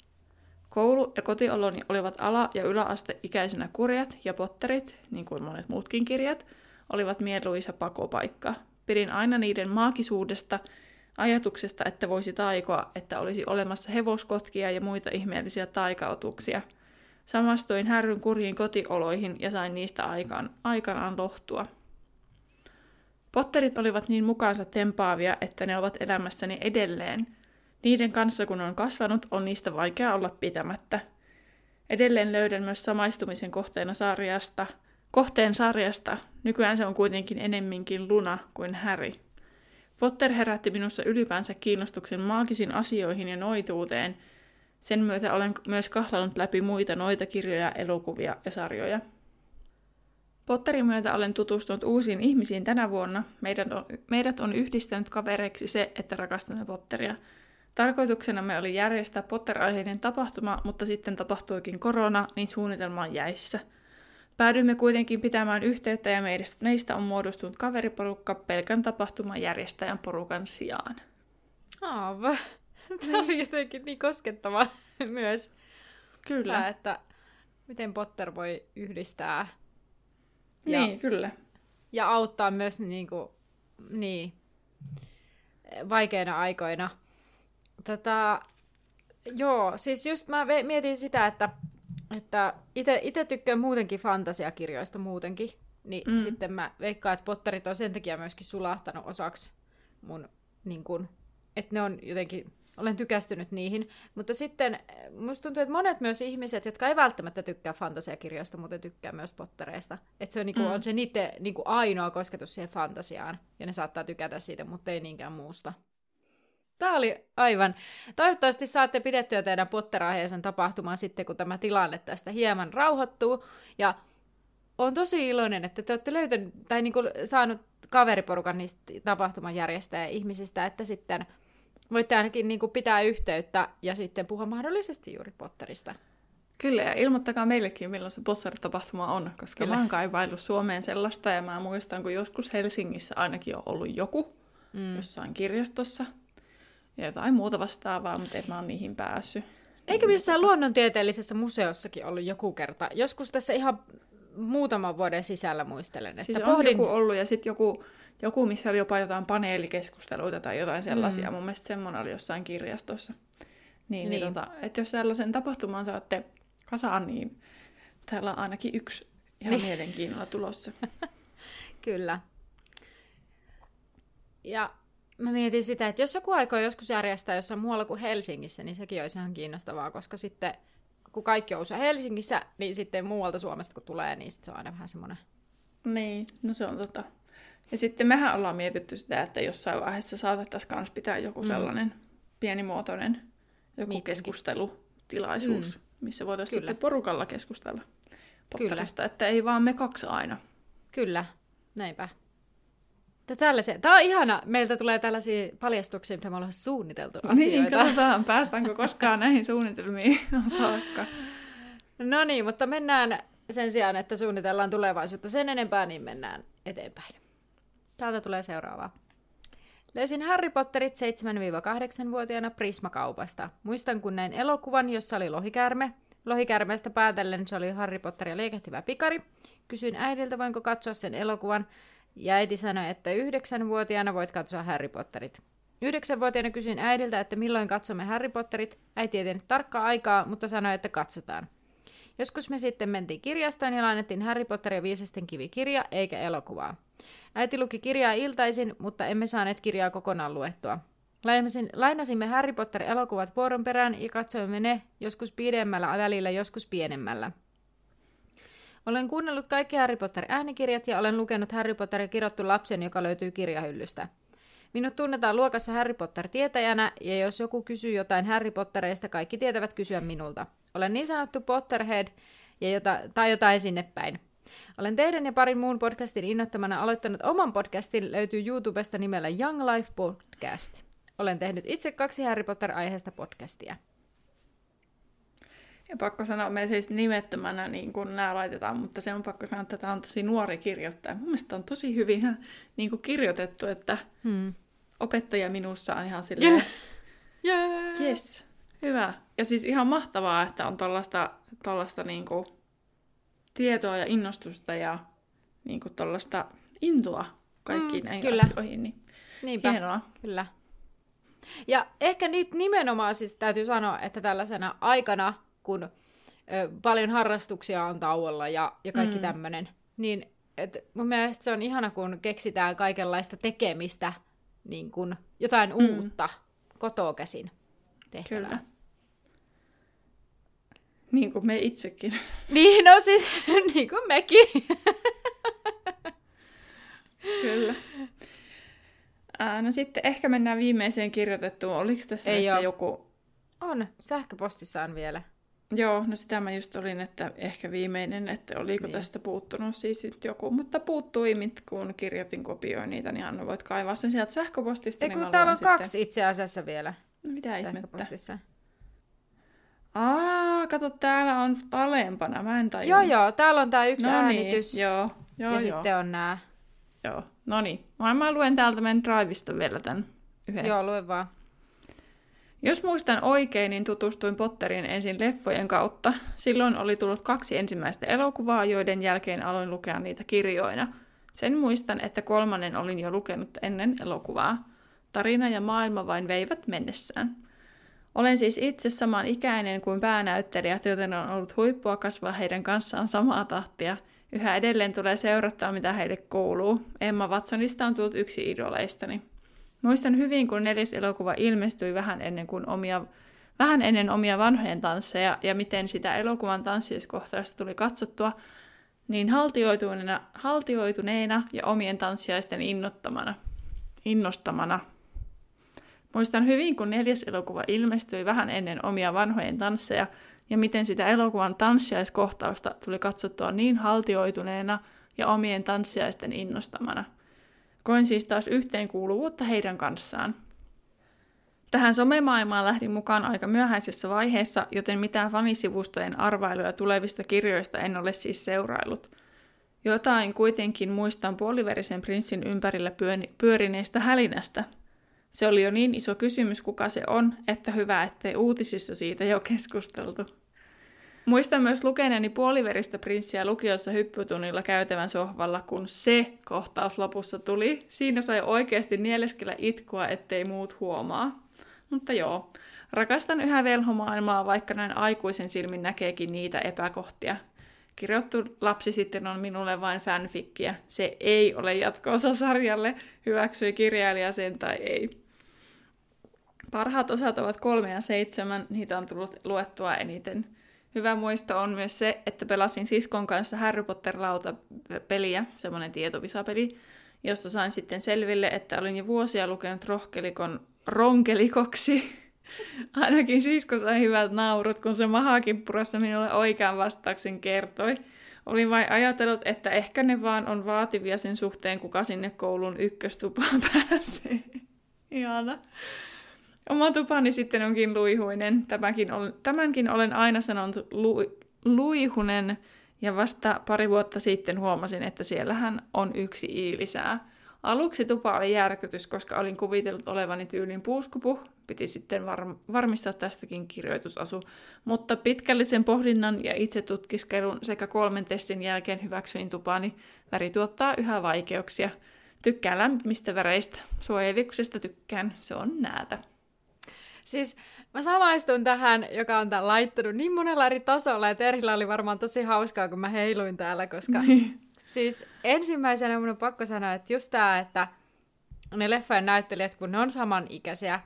Koulu ja kotioloni olivat ala- ja yläasteikäisenä kurjat ja Potterit, niin kuin monet muutkin kirjat, olivat mieluisa pakopaikka. Pidin aina niiden maagisuudesta, ajatuksesta, että voisi taikoa, että olisi olemassa hevoskotkia ja muita ihmeellisiä taikautuksia. Samastuin härryn kurjiin kotioloihin ja sain niistä aikaan, aikanaan lohtua. Potterit olivat niin mukaansa tempaavia, että ne ovat elämässäni edelleen. Niiden kanssa, kun on kasvanut, on niistä vaikea olla pitämättä. Edelleen löydän myös samaistumisen kohteena sarjasta, kohteen sarjasta. Nykyään se on kuitenkin enemminkin Luna kuin Harry. Potter herätti minussa ylipäänsä kiinnostuksen maagisiin asioihin ja noituuteen. Sen myötä olen myös kahlanut läpi muita noita kirjoja, elokuvia ja sarjoja. Potterin myötä olen tutustunut uusiin ihmisiin tänä vuonna. Meidät on, meidät on yhdistänyt kavereiksi se, että rakastamme Potteria. Tarkoituksenamme oli järjestää Potter-aiheinen tapahtuma, mutta sitten tapahtuikin korona, niin suunnitelma on jäissä. Päädyimme kuitenkin pitämään yhteyttä ja meistä on muodostunut kaveriporukka pelkän tapahtuman järjestäjän porukan sijaan. Aava. Tämä oli jotenkin niin koskettava myös. Kyllä. Tää, että miten Potter voi yhdistää. Niin, ja, kyllä. Ja auttaa myös niin kuin, niin, vaikeina aikoina. Tota, joo, siis just mä mietin sitä, että, että itse tykkään muutenkin fantasiakirjoista muutenkin, niin mm. sitten mä veikkaan, että Potterit on sen takia myöskin sulahtanut osaksi mun, niin kun, että ne on jotenkin, olen tykästynyt niihin, mutta sitten musta tuntuu, että monet myös ihmiset, jotka ei välttämättä tykkää fantasiakirjoista, mutta tykkää myös Pottereista, että se on, niin kun, mm. on se niiden niin kun ainoa kosketus siihen fantasiaan, ja ne saattaa tykätä siitä, mutta ei niinkään muusta. Tämä oli aivan. Toivottavasti saatte pidettyä teidän Potter-aiheisen tapahtumaan sitten, kun tämä tilanne tästä hieman rauhoittuu. Ja olen tosi iloinen, että te olette löytänyt, tai niin kuin saanut kaveriporukan niistä tapahtuman järjestäjä ihmisistä, että sitten voitte ainakin niin kuin pitää yhteyttä ja sitten puhua mahdollisesti juuri Potterista. Kyllä, ja ilmoittakaa meillekin, milloin se Potter-tapahtuma on, koska Kyllä. mä oon kaivaillut Suomeen sellaista, ja mä muistan, kun joskus Helsingissä ainakin on ollut joku mm. jossain kirjastossa. Ja jotain muuta vastaavaa, mutta en mä ole niihin päässyt. Eikä missään luonnontieteellisessä museossakin ollut joku kerta. Joskus tässä ihan muutaman vuoden sisällä muistelen. Että siis on pohdin... joku ollut ja sitten joku, joku, missä oli jopa jotain paneelikeskusteluita tai jotain sellaisia. Mm. Mun mielestä semmoinen oli jossain kirjastossa. Niin, niin. Niin tota, että jos tällaisen tapahtumaan saatte kasaan, niin täällä on ainakin yksi ihan niin. mielenkiinnolla tulossa. Kyllä. Ja mä mietin sitä, että jos joku aikoo joskus järjestää jossain muualla kuin Helsingissä, niin sekin olisi ihan kiinnostavaa, koska sitten kun kaikki on usein Helsingissä, niin sitten muualta Suomesta kun tulee, niin se on aina vähän semmoinen. Niin, no se on tota. Ja sitten mehän ollaan mietitty sitä, että jossain vaiheessa saatettaisiin kanssa pitää joku sellainen mm. pienimuotoinen joku Mittenkin. keskustelutilaisuus, mm. missä voitaisiin sitten porukalla keskustella pottarista, että ei vaan me kaksi aina. Kyllä, näinpä. Tällaisia. Tämä on ihana. Meiltä tulee tällaisia paljastuksia, mitä me ollaan suunniteltu asioita. Niin, katsotaan. Päästäänkö koskaan näihin suunnitelmiin saakka. No niin, mutta mennään sen sijaan, että suunnitellaan tulevaisuutta sen enempää, niin mennään eteenpäin. Täältä tulee seuraavaa. Löysin Harry Potterit seitsemän kahdeksan -vuotiaana Prisma-kaupasta. Muistan, kun näin elokuvan, jossa oli lohikäärme. Lohikäärmeestä päätellen se oli Harry Potteria liikehtivä pikari. Kysyin äidiltä, voinko katsoa sen elokuvan. Ja äiti sanoi, että yhdeksänvuotiaana voit katsoa Harry Potterit. Yhdeksänvuotiaana kysyin äidiltä, että milloin katsomme Harry Potterit. Äiti ei tiennyt tarkkaa aikaa, mutta sanoi, että katsotaan. Joskus me sitten mentiin kirjastoon ja lainattiin Harry Potter ja Viisasten kivi -kirja eikä elokuvaa. Äiti luki kirjaa iltaisin, mutta emme saaneet kirjaa kokonaan luettua. Lainasimme Harry Potter-elokuvat vuoron perään ja katsoimme ne joskus pidemmällä välillä, joskus pienemmällä. Olen kuunnellut kaikki Harry Potter-äänikirjat ja olen lukenut Harry Potteria kirjoittu lapsen, joka löytyy kirjahyllystä. Minut tunnetaan luokassa Harry Potter-tietäjänä, ja jos joku kysyy jotain Harry Pottereista, kaikki tietävät kysyä minulta. Olen niin sanottu Potterhead ja jota, tai jotain sinne päin. Olen teidän ja parin muun podcastin innoittamana aloittanut oman podcastin, löytyy YouTubesta nimellä Young Life Podcast. Olen tehnyt itse kaksi Harry Potter-aiheista podcastia. Ja pakko sanoa, me siis nimettömänä niin kuin nämä laitetaan, mutta se on pakko sanoa, että tämä on tosi nuori kirjoittaja. Mun mielestä on tosi hyvin niin kuin kirjoitettu, että hmm. opettaja minussa on ihan silleen, yeah. Yeah. Yes, hyvä. Ja siis ihan mahtavaa, että on tollaista, tollaista niin kuin tietoa ja innostusta ja niin kuin tollaista intoa kaikkiin mm, näihin asioihin. Niin niinpä, hienoa. Kyllä. Ja ehkä nyt nimenomaan siis täytyy sanoa, että tällaisena aikana, kun ö, paljon harrastuksia on tauolla ja, ja kaikki mm. tämmöinen, niin et mun mielestä se on ihana, kun keksitään kaikenlaista tekemistä, niin kun jotain mm. uutta kotoa käsin tehtävää. Kyllä. Niin kuin me itsekin. Niin, no siis, niin kuin mekin. Kyllä. Ää, no sitten ehkä mennään viimeiseen kirjoitettuun. Oliko tässä Ei nyt se joku... On, sähköpostissa on vielä. Joo, no sitä mä just olin, että ehkä viimeinen, että oliko niin. tästä puuttunut siis nyt joku, mutta puuttui, mit, kun kirjoitin, kopioin niitä, niin Anna voit kaivaa sen sieltä sähköpostista. Ei, niin kun täällä on sitten... kaksi itse asiassa vielä. No mitä ihmettä? Aa, kato, täällä on alempana, mä en tajua. Joo, joo, täällä on tää yksi Noniin, äänitys joo, joo, ja joo. sitten on nää. Joo, no niin. Mä, mä luen täältä meidän Driveista vielä tän yhden. Joo, luen vaan. Jos muistan oikein, niin tutustuin Potterin ensin leffojen kautta. Silloin oli tullut kaksi ensimmäistä elokuvaa, joiden jälkeen aloin lukea niitä kirjoina. Sen muistan, että kolmannen olin jo lukenut ennen elokuvaa. Tarina ja maailma vain veivät mennessään. Olen siis itse saman ikäinen kuin päänäyttelijät, joten on ollut huippua kasvaa heidän kanssaan samaa tahtia. Yhä edelleen tulee seurattaa, mitä heille kuuluu. Emma Watsonista on tullut yksi idoleistani. Muistan hyvin, kun neljäs elokuva ilmestyi vähän ennen, kuin omia, vähän ennen omia vanhojen tansseja ja miten sitä elokuvan tanssiaiskohtausta tuli katsottua niin haltioituneena, haltioituneena ja omien tanssiaisten innostamana. Muistan hyvin, kun neljäs elokuva ilmestyi vähän ennen omia vanhojen tansseja ja miten sitä elokuvan tanssiaiskohtausta tuli katsottua niin haltioituneena ja omien tanssiaisten innostamana. Koin siis taas yhteenkuuluvuutta heidän kanssaan. Tähän somemaailmaan lähdin mukaan aika myöhäisessä vaiheessa, joten mitään fanisivustojen arvailuja tulevista kirjoista en ole siis seuraillut. Jotain kuitenkin muistan puoliverisen prinssin ympärillä pyörineestä hälinästä. Se oli jo niin iso kysymys, kuka se on, että hyvä, ettei uutisissa siitä jo keskusteltu. Muistan myös lukeneeni Puoliveristä prinssiä lukiossa hyppytunnilla käytävän sohvalla, kun se kohtaus lopussa tuli. Siinä sai oikeasti nieleskellä itkua, ettei muut huomaa. Mutta joo, rakastan yhä velhomaailmaa, vaikka näin aikuisen silmin näkeekin niitä epäkohtia. Kirjoittu lapsi sitten on minulle vain fanfikkiä. Se ei ole jatko-osa sarjalle, hyväksyi kirjailija sen tai ei. Parhaat osat ovat kolme ja seitsemän, niitä on tullut luettua eniten. Hyvä muisto on myös se, että pelasin siskon kanssa Harry Potter-lautapeliä, semmoinen tietovisapeli, jossa sain sitten selville, että olin jo vuosia lukenut rohkelikon ronkelikoksi. Ainakin sisko sai hyvät naurut, kun se mahakippurassa minulle oikean vastauksen kertoi. Olin vain ajatellut, että ehkä ne vaan on vaativia sen suhteen, kuka sinne koulun ykköstupaan pääsee. Ihana. Oma tupani sitten onkin luihuinen. Tämänkin, ol, tämänkin olen aina sanonut lu, luihunen, ja vasta pari vuotta sitten huomasin, että siellähän on yksi i lisää. Aluksi tupa oli järkytys, koska olin kuvitellut olevani tyylin puuskupuh. Piti sitten var, varmistaa tästäkin kirjoitusasu. Mutta pitkällisen pohdinnan ja itsetutkiskelun sekä kolmen testin jälkeen hyväksyin tupani. Väri tuottaa yhä vaikeuksia. Tykkään lämpimistä väreistä. Suojelikuksesta tykkään. Se on näätä. Siis mä samaistun tähän, joka on tämän laittanut niin monella eri tasolla, ja Terhillä oli varmaan tosi hauskaa, kun mä heiluin täällä, koska niin. Siis ensimmäisenä mun on pakko sanoa, että just tää, että ne leffojen näyttelijät, kun ne on samanikäisiä,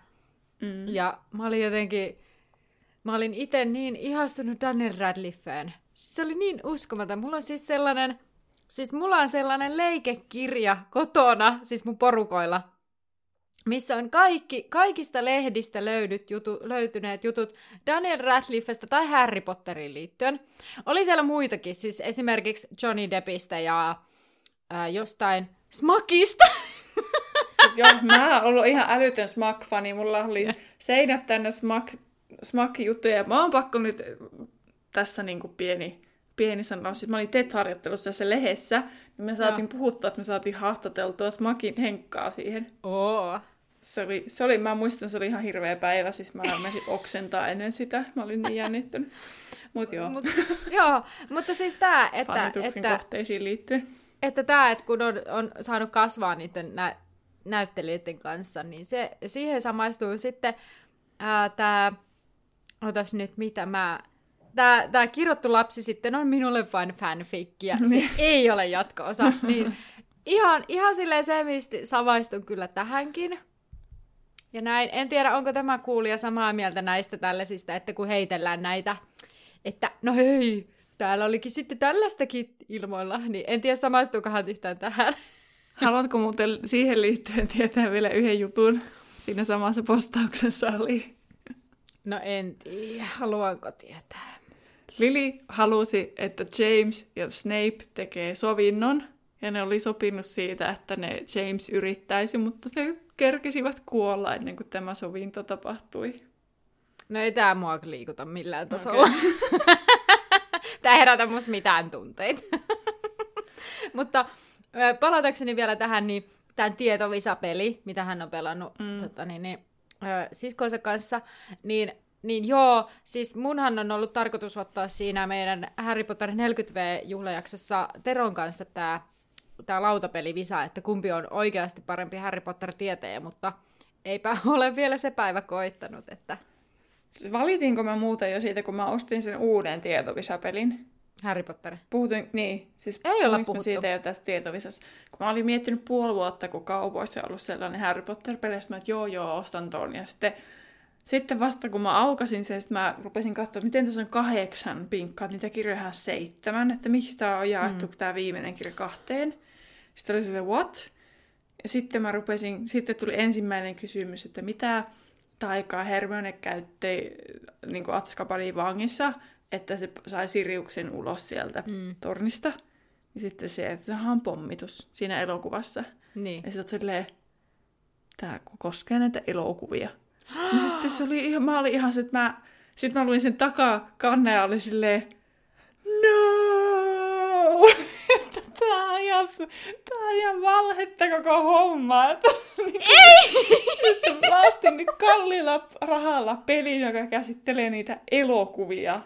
mm. ja mä olin jotenkin, mä olin ite niin ihastunut Daniel Radcliffeen. Se oli niin uskomaton. Mulla on siis sellainen, siis mulla on sellainen leikekirja kotona, siis mun porukoilla, missä on kaikki, kaikista lehdistä löydyt jutu, löytyneet jutut Daniel Radcliffestä tai Harry Potteriin liittyen. Oli siellä muitakin, siis esimerkiksi Johnny Deppistä ja ää, jostain Smakista. Siis joo, mä oon ollut ihan älytön Smak-fani. Mulla oli seinät tänne Smak-juttuja. Mä oon pakko nyt tässä niinku pieni... pieni sanoa, siis mä olin T E D-harjoittelussa tässä lehdessä, niin me saatiin no. puhuttua, että me saatiin haastateltua Smakin Henkkaa siihen. Oo. Se oli, se oli, mä muistan, se oli ihan hirveä päivä, siis mä menin oksentaa ennen sitä, mä olin niin jännittynyt. Mut joo. Mut, joo, mutta siis tää, että... Fanituksen että, kohteisiin liittyen. Että tää, että kun on, on saanut kasvaa niiden nä- näyttelijöiden kanssa, niin se, siihen samaistuu sitten ää, tää... Otas nyt, mitä mä... Tää, tää kirjoittu lapsi sitten on minulle vain fanfikkiä, se ei ole jatko-osa. Niin ihan, ihan silleen semisti samaistun kyllä tähänkin. Ja näin, en tiedä onko tämä kuulija samaa mieltä näistä tällaisista, että kun heitellään näitä, että no hei, täällä olikin sitten tällaistakin ilmoilla, niin en tiedä samaistuukohan yhtään tähän. Haluatko muuten siihen liittyen tietää vielä yhden jutun? Siinä samassa postauksessa oli... No en tiedä, haluanko tietää. Lily halusi, että James ja Snape tekee sovinnon, ja ne oli sopinut siitä, että ne James yrittäisi, mutta ne kerkisivät kuolla ennen kuin tämä sovinto tapahtui. No ei tää mua liikuta millään tasolla. Okay. Tää ei herätä musta mitään tunteita. Mutta palatakseni vielä tähän, niin tämän tietovisapeli, mitä hän on pelannut, mm. tota niin, niin siskonsa kanssa, niin, niin joo, siis munhan on ollut tarkoitus ottaa siinä meidän Harry Potter neljäkymmentä-vuotisjuhlajaksossa Teron kanssa tämä tää lautapelivisa, että kumpi on oikeasti parempi Harry Potter-tietäjä, mutta eipä ole vielä se päivä koittanut. Että... Siis valitinko mä muuta jo siitä, kun mä ostin sen uuden tietovisapelin? Harry Potter. Puhutin, niin. Siis ei olla puhuttu. Siitä jo tästä tietovisassa. Kun mä olin miettinyt puoli vuotta, kun kaupoissa on ollut sellainen Harry Potter-pelistä, että joo, joo, ostan ton. Ja sitten, sitten vasta kun mä aukasin sen, sitten mä rupesin katsoa, miten tässä on kahdeksan pinkkaa, niitä kirjoja seitsemän, että miksi tää on jaettu, mm. tää viimeinen kirja kahteen. Sitten oli silleen, what? Ja sitten mä rupesin, sitten tuli ensimmäinen kysymys, että mitä taikaa Hermione käytti niin Atskabanin vangissa, että se sai Siriuksen ulos sieltä mm. tornista. Ja sitten se, että sehän on pommitus siinä elokuvassa. Niin. Ja sitten oot silleen, tää koskee näitä elokuvia. Ja sitten se oli ihan, mä olin ihan se, että mä, sit mä luin sen takakannen ja olin silleen, no! tää on ihan, tää on ihan valhetta koko hommaa. Ei! Mä ostin nyt kalliilla rahalla pelin, joka käsittelee niitä elokuvia.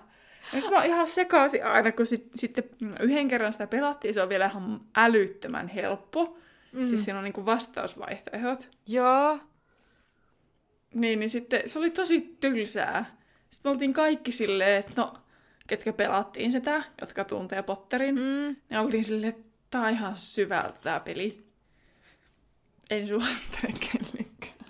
Nyt mä oon ihan sekaisin aina, kun sit, sitten yhden kerran sitä pelattiin, se on vielä ihan älyttömän helppo. Mm-hmm. Siis siinä on niinku vastausvaihtoehdot. Joo. Niin, niin sitten se oli tosi tylsää. Sitten me oltiin kaikki silleen, että no, ketkä pelattiin sitä, jotka tuntee Potterin, mm. ne oltiin silleen, että tää on ihan syvältä tää peli. En suosittele kellekään.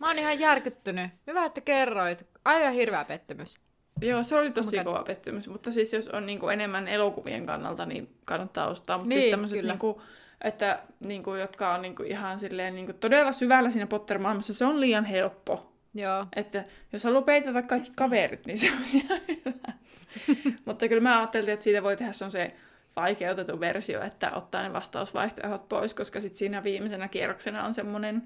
Mä oon ihan järkyttynyt. Hyvä, että kerroit. Aivan hirveä pettymys. Joo, se oli tosi kova pettymys, mutta siis jos on niinku enemmän elokuvien kannalta, niin kannattaa ostaa. Mutta niin, siis tämmöiset, niinku, että, niinku, jotka on niinku ihan silleen, niinku, todella syvällä siinä Potter-maailmassa, se on liian helppo. Joo. Että jos haluaa peitata kaikki kaverit, niin se on ihan hyvä. Mutta kyllä mä ajattelin, että siitä voi tehdä se on se vaikeutettu versio, että ottaa ne vastausvaihtoehdot pois, koska sitten siinä viimeisenä kierroksena on semmoinen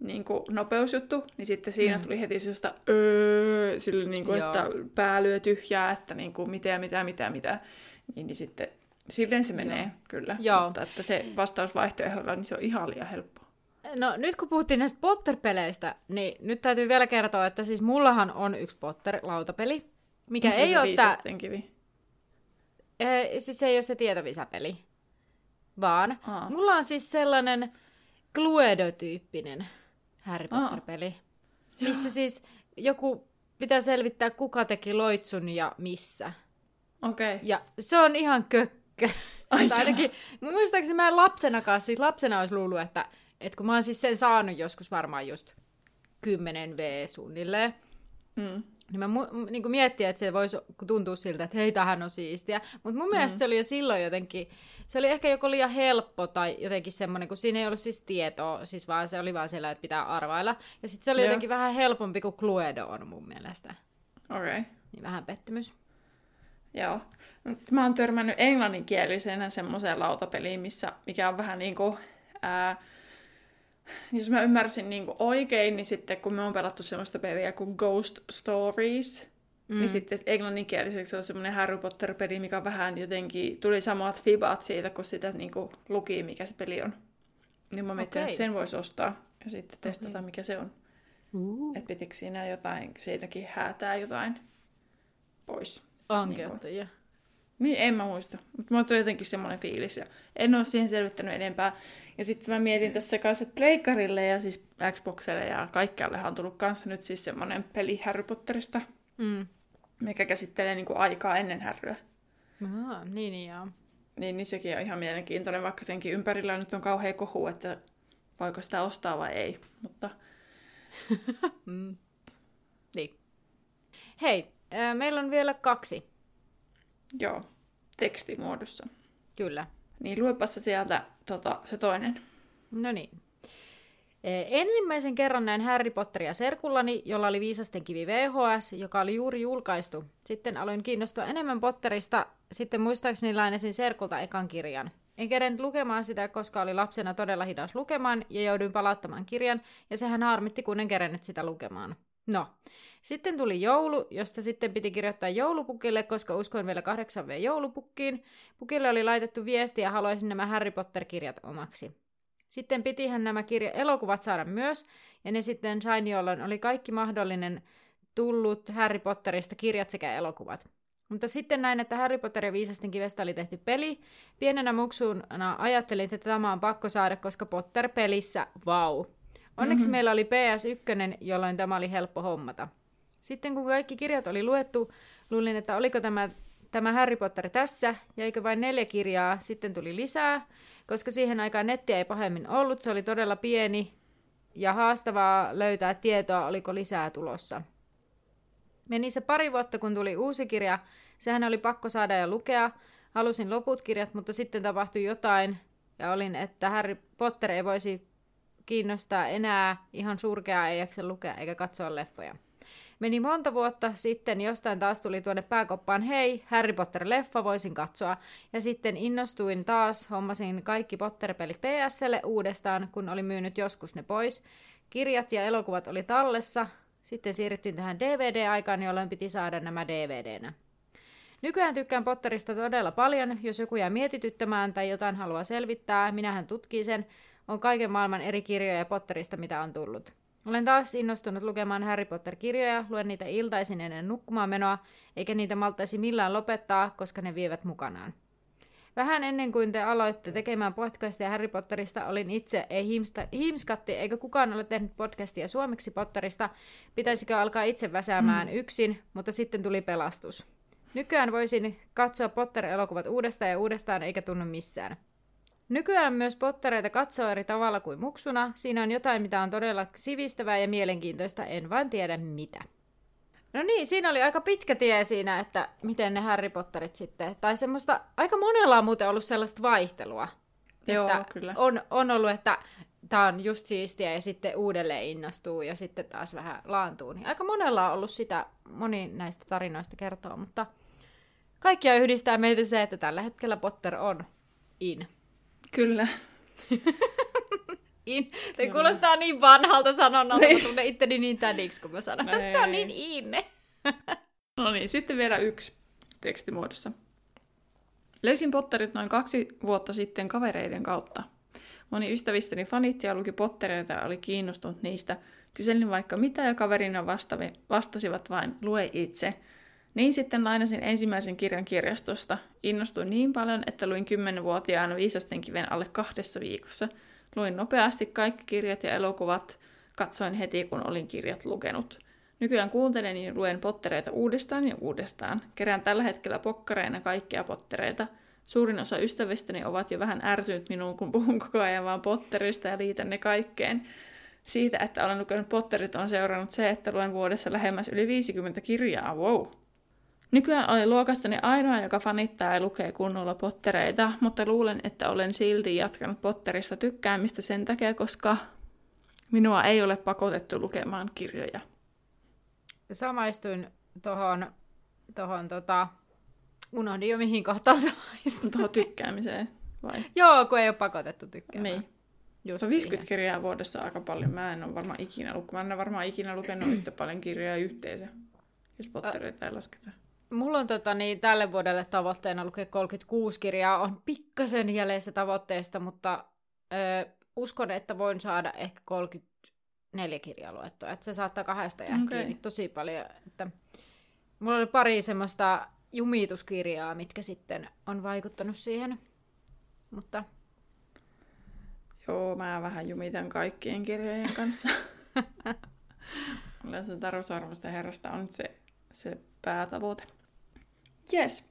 niin kuin nopeusjuttu, niin sitten siinä mm. tuli heti sellaista öö, sille, niin kuin, että pää lyö tyhjää, että niin kuin, mitä, mitä, mitä, mitä. Niin, niin sitten silleen se menee, joo, kyllä. Joo. Mutta että se vastausvaihtoehdolla, niin se on ihan liian helppoa. No nyt kun puhuttiin näistä Potter-peleistä, niin nyt täytyy vielä kertoa, että siis mullahan on yksi Potter-lautapeli, mikä no, ei ole viisasten kivi. Eh, siis se ei ole se tietovisäpeli, vaan Aa. mulla on siis sellainen Cluedo-tyyppinen Harry Potter-peli, missä siis joku pitää selvittää, kuka teki loitsun ja missä. Okei. Okay. Ja se on ihan kökkö. Ai ainakin, muistaakseni mä en lapsenakaan, siis lapsena olisi luullut, että, että kun mä oon siis sen saanut joskus varmaan just kymmenen vuotta suunnilleen, mm. niin mä mu- niin miettiä, että se voisi tuntua siltä, että hei, tämähän on siistiä. Mutta mun mm. mielestä se oli jo silloin jotenkin, se oli ehkä joko liian helppo tai jotenkin semmoinen, kun siinä ei ollut siis tietoa, siis vaan se oli vaan siellä, että pitää arvailla. Ja sitten se oli Joo. jotenkin vähän helpompi kuin Cluedo on mun mielestä. Okei. Okay. Niin vähän pettymys. Joo. No, sitten mä oon törmännyt englanninkielisenä semmoiseen lautapeliin, missä, mikä on vähän niin kuin... Ää, jos mä ymmärsin niin kuin oikein, niin sitten kun me on pelattu semmoista peliä kuin Ghost Stories, mm. niin sitten englanninkieliseksi se on semmoinen Harry Potter-peli, mikä vähän jotenkin tuli samat fibat siitä, kun sitä niin kuin luki, mikä se peli on. Niin mä mietin, okay. että sen voisi ostaa ja sitten testata, okay. mikä se on. Uh. Että pitikö siinä jotain, siinäkin häätää jotain pois. Ankeuttajia. Niin, niin, en mä muista. Mutta mulla tuli jotenkin semmoinen fiilis. Ja en ole siihen selvittänyt enempää. Ja sitten mä mietin tässä kanssa, että Pleikkarille ja siis Xboxille ja kaikkiallehan on tullut kanssa nyt siis semmoinen peli Harry Potterista, mm. mikä käsittelee niinku aikaa ennen Harryä. Aha, niin, niin joo. Niin, niin sekin on ihan mielenkiintoinen, vaikka senkin ympärillä nyt on kauhea kohu, että voiko sitä ostaa vai ei. Mutta... mm. Niin. Hei, äh, meillä on vielä kaksi. Joo, tekstimuodossa. Kyllä. Niin luepassa sieltä tota, se toinen. No niin. Ensimmäisen kerran näin Harry Potteria serkullani, jolla oli Viisasten kivi V H S, joka oli juuri julkaistu. Sitten aloin kiinnostua enemmän Potterista, sitten muistaakseni lainasin serkulta ekan kirjan. En kerennyt lukemaan sitä, koska oli lapsena todella hidas lukemaan ja jouduin palauttamaan kirjan, ja sehän harmitti, kun en kerennyt sitä lukemaan. No, sitten tuli joulu, josta sitten piti kirjoittaa joulupukille, koska uskoin vielä kahdeksan vuotta joulupukkiin. Pukille oli laitettu viesti ja haluaisin nämä Harry Potter-kirjat omaksi. Sitten pitihän nämä kirja- elokuvat saada myös, ja ne sitten sain, jolloin oli kaikki mahdollinen tullut Harry Potterista kirjat sekä elokuvat. Mutta sitten näin, että Harry Potter ja Viisasten kivestä oli tehty peli. Pienenä muksuna ajattelin, että tämä on pakko saada, koska Potter-pelissä, vau! Wow. Onneksi mm-hmm. meillä oli P S yksi, jolloin tämä oli helppo hommata. Sitten kun kaikki kirjat oli luettu, luulin, että oliko tämä, tämä Harry Potter tässä, jäikö vain neljä kirjaa, sitten tuli lisää. Koska siihen aikaan nettiä ei pahemmin ollut, se oli todella pieni ja haastavaa löytää tietoa, oliko lisää tulossa. Meni se pari vuotta, kun tuli uusi kirja, sehän oli pakko saada ja lukea. Halusin loput kirjat, mutta sitten tapahtui jotain ja olin, että Harry Potter ei voisi... kiinnostaa enää, ihan surkeaa ei jaksa lukea eikä katsoa leffoja. Meni monta vuotta sitten, jostain taas tuli tuonne pääkoppaan, hei, Harry Potter-leffa, voisin katsoa. Ja sitten innostuin taas, hommasin kaikki Potter-pelit P S:lle uudestaan, kun oli myynyt joskus ne pois. Kirjat ja elokuvat oli tallessa. Sitten siirryttiin tähän D V D-aikaan, jolloin piti saada nämä D V D-nä. Nykyään tykkään Potterista todella paljon, jos joku jää mietityttämään tai jotain haluaa selvittää, minähän tutkin sen. On kaiken maailman eri kirjoja Potterista, mitä on tullut. Olen taas innostunut lukemaan Harry Potter-kirjoja, luen niitä iltaisin ennen nukkumaan menoa, eikä niitä maltaisi millään lopettaa, koska ne vievät mukanaan. Vähän ennen kuin te aloitte tekemään podcastia Harry Potterista, olin itse ei himsta, himskatti, eikä kukaan ole tehnyt podcastia suomeksi Potterista. Pitäisikö alkaa itse väsäämään yksin, mutta sitten tuli pelastus. Nykyään voisin katsoa Potter-elokuvat uudestaan ja uudestaan, eikä tunnu missään. Nykyään myös pottereita katsoo eri tavalla kuin muksuna. Siinä on jotain, mitä on todella sivistävää ja mielenkiintoista, en vain tiedä mitä. No niin, siinä oli aika pitkä tie siinä, että miten ne Harry Potterit sitten, tai semmoista, aika monella on muuten ollut sellaista vaihtelua. Joo, että kyllä. On, on ollut, että tämä on just siistiä ja sitten uudelleen innostuu ja sitten taas vähän laantuu. Niin aika monella on ollut sitä, moni näistä tarinoista kertoo, mutta kaikkia yhdistää meitä se, että tällä hetkellä Potter on in. Kyllä. In. Te kuulostaa niin vanhalta sanonnalta, kun tunnen itteni niin tädiksi, kun mä sanon, että se on niin inne. No niin, sitten vielä yksi tekstimuodossa. Löysin Potterit noin kaksi vuotta sitten kavereiden kautta. Moni ystävistäni fanitti ja luki Pottereita ja oli kiinnostunut niistä. Kyselin vaikka mitä ja kaverina vastasivat vain, lue itse. Niin sitten lainasin ensimmäisen kirjan kirjastosta. Innostuin niin paljon, että luin kymmenvuotiaana Viisasten kiven alle kahdessa viikossa. Luin nopeasti kaikki kirjat ja elokuvat. Katsoin heti, kun olin kirjat lukenut. Nykyään kuuntelen ja luen Pottereita uudestaan ja uudestaan. Kerään tällä hetkellä pokkareina kaikkia Pottereita. Suurin osa ystävistäni ovat jo vähän ärtynyt minuun, kun puhun koko ajan vaan Potterista ja liitän ne kaikkeen. Siitä, että olen lukenut Potterit, on seurannut se, että luen vuodessa lähemmäs yli viisikymmentä kirjaa. Wow! Nykyään olen luokastani ainoa, joka fanittaa ja lukee kunnolla Pottereita, mutta luulen, että olen silti jatkanut Potterista tykkäämistä sen takia, koska minua ei ole pakotettu lukemaan kirjoja. Samaistuin tohon, tohon tota, unohdin jo mihin kohtaan samaistuin. Tohon tykkäämiseen vai? Joo, kun ei ole pakotettu tykkäämään. Niin. Just viisikymmentä siinä. Kirjaa vuodessa aika paljon. Mä en ole varmaan ikinä, luk- Mä en ole varmaan ikinä lukenut yhtä paljon kirjoja yhteensä, jos Pottereita ei lasketa. Mulla on tota, niin, tälle vuodelle tavoitteena lukea kolmekymmentäkuusi kirjaa. On pikkasen jäljessä tavoitteesta, mutta ö, uskon, että voin saada ehkä kolmekymmentäneljä kirjaa luettua. Et se saattaa kahdesta jää okay. Kiinni tosi paljon. Että mulla oli pari semmoista jumituskirjaa, mitkä sitten on vaikuttanut siihen. Mutta... Joo, mä vähän jumitan kaikkien kirjojen kanssa. Mulla se Tarusarvosta herrasta on se... se päätavoite. Jes.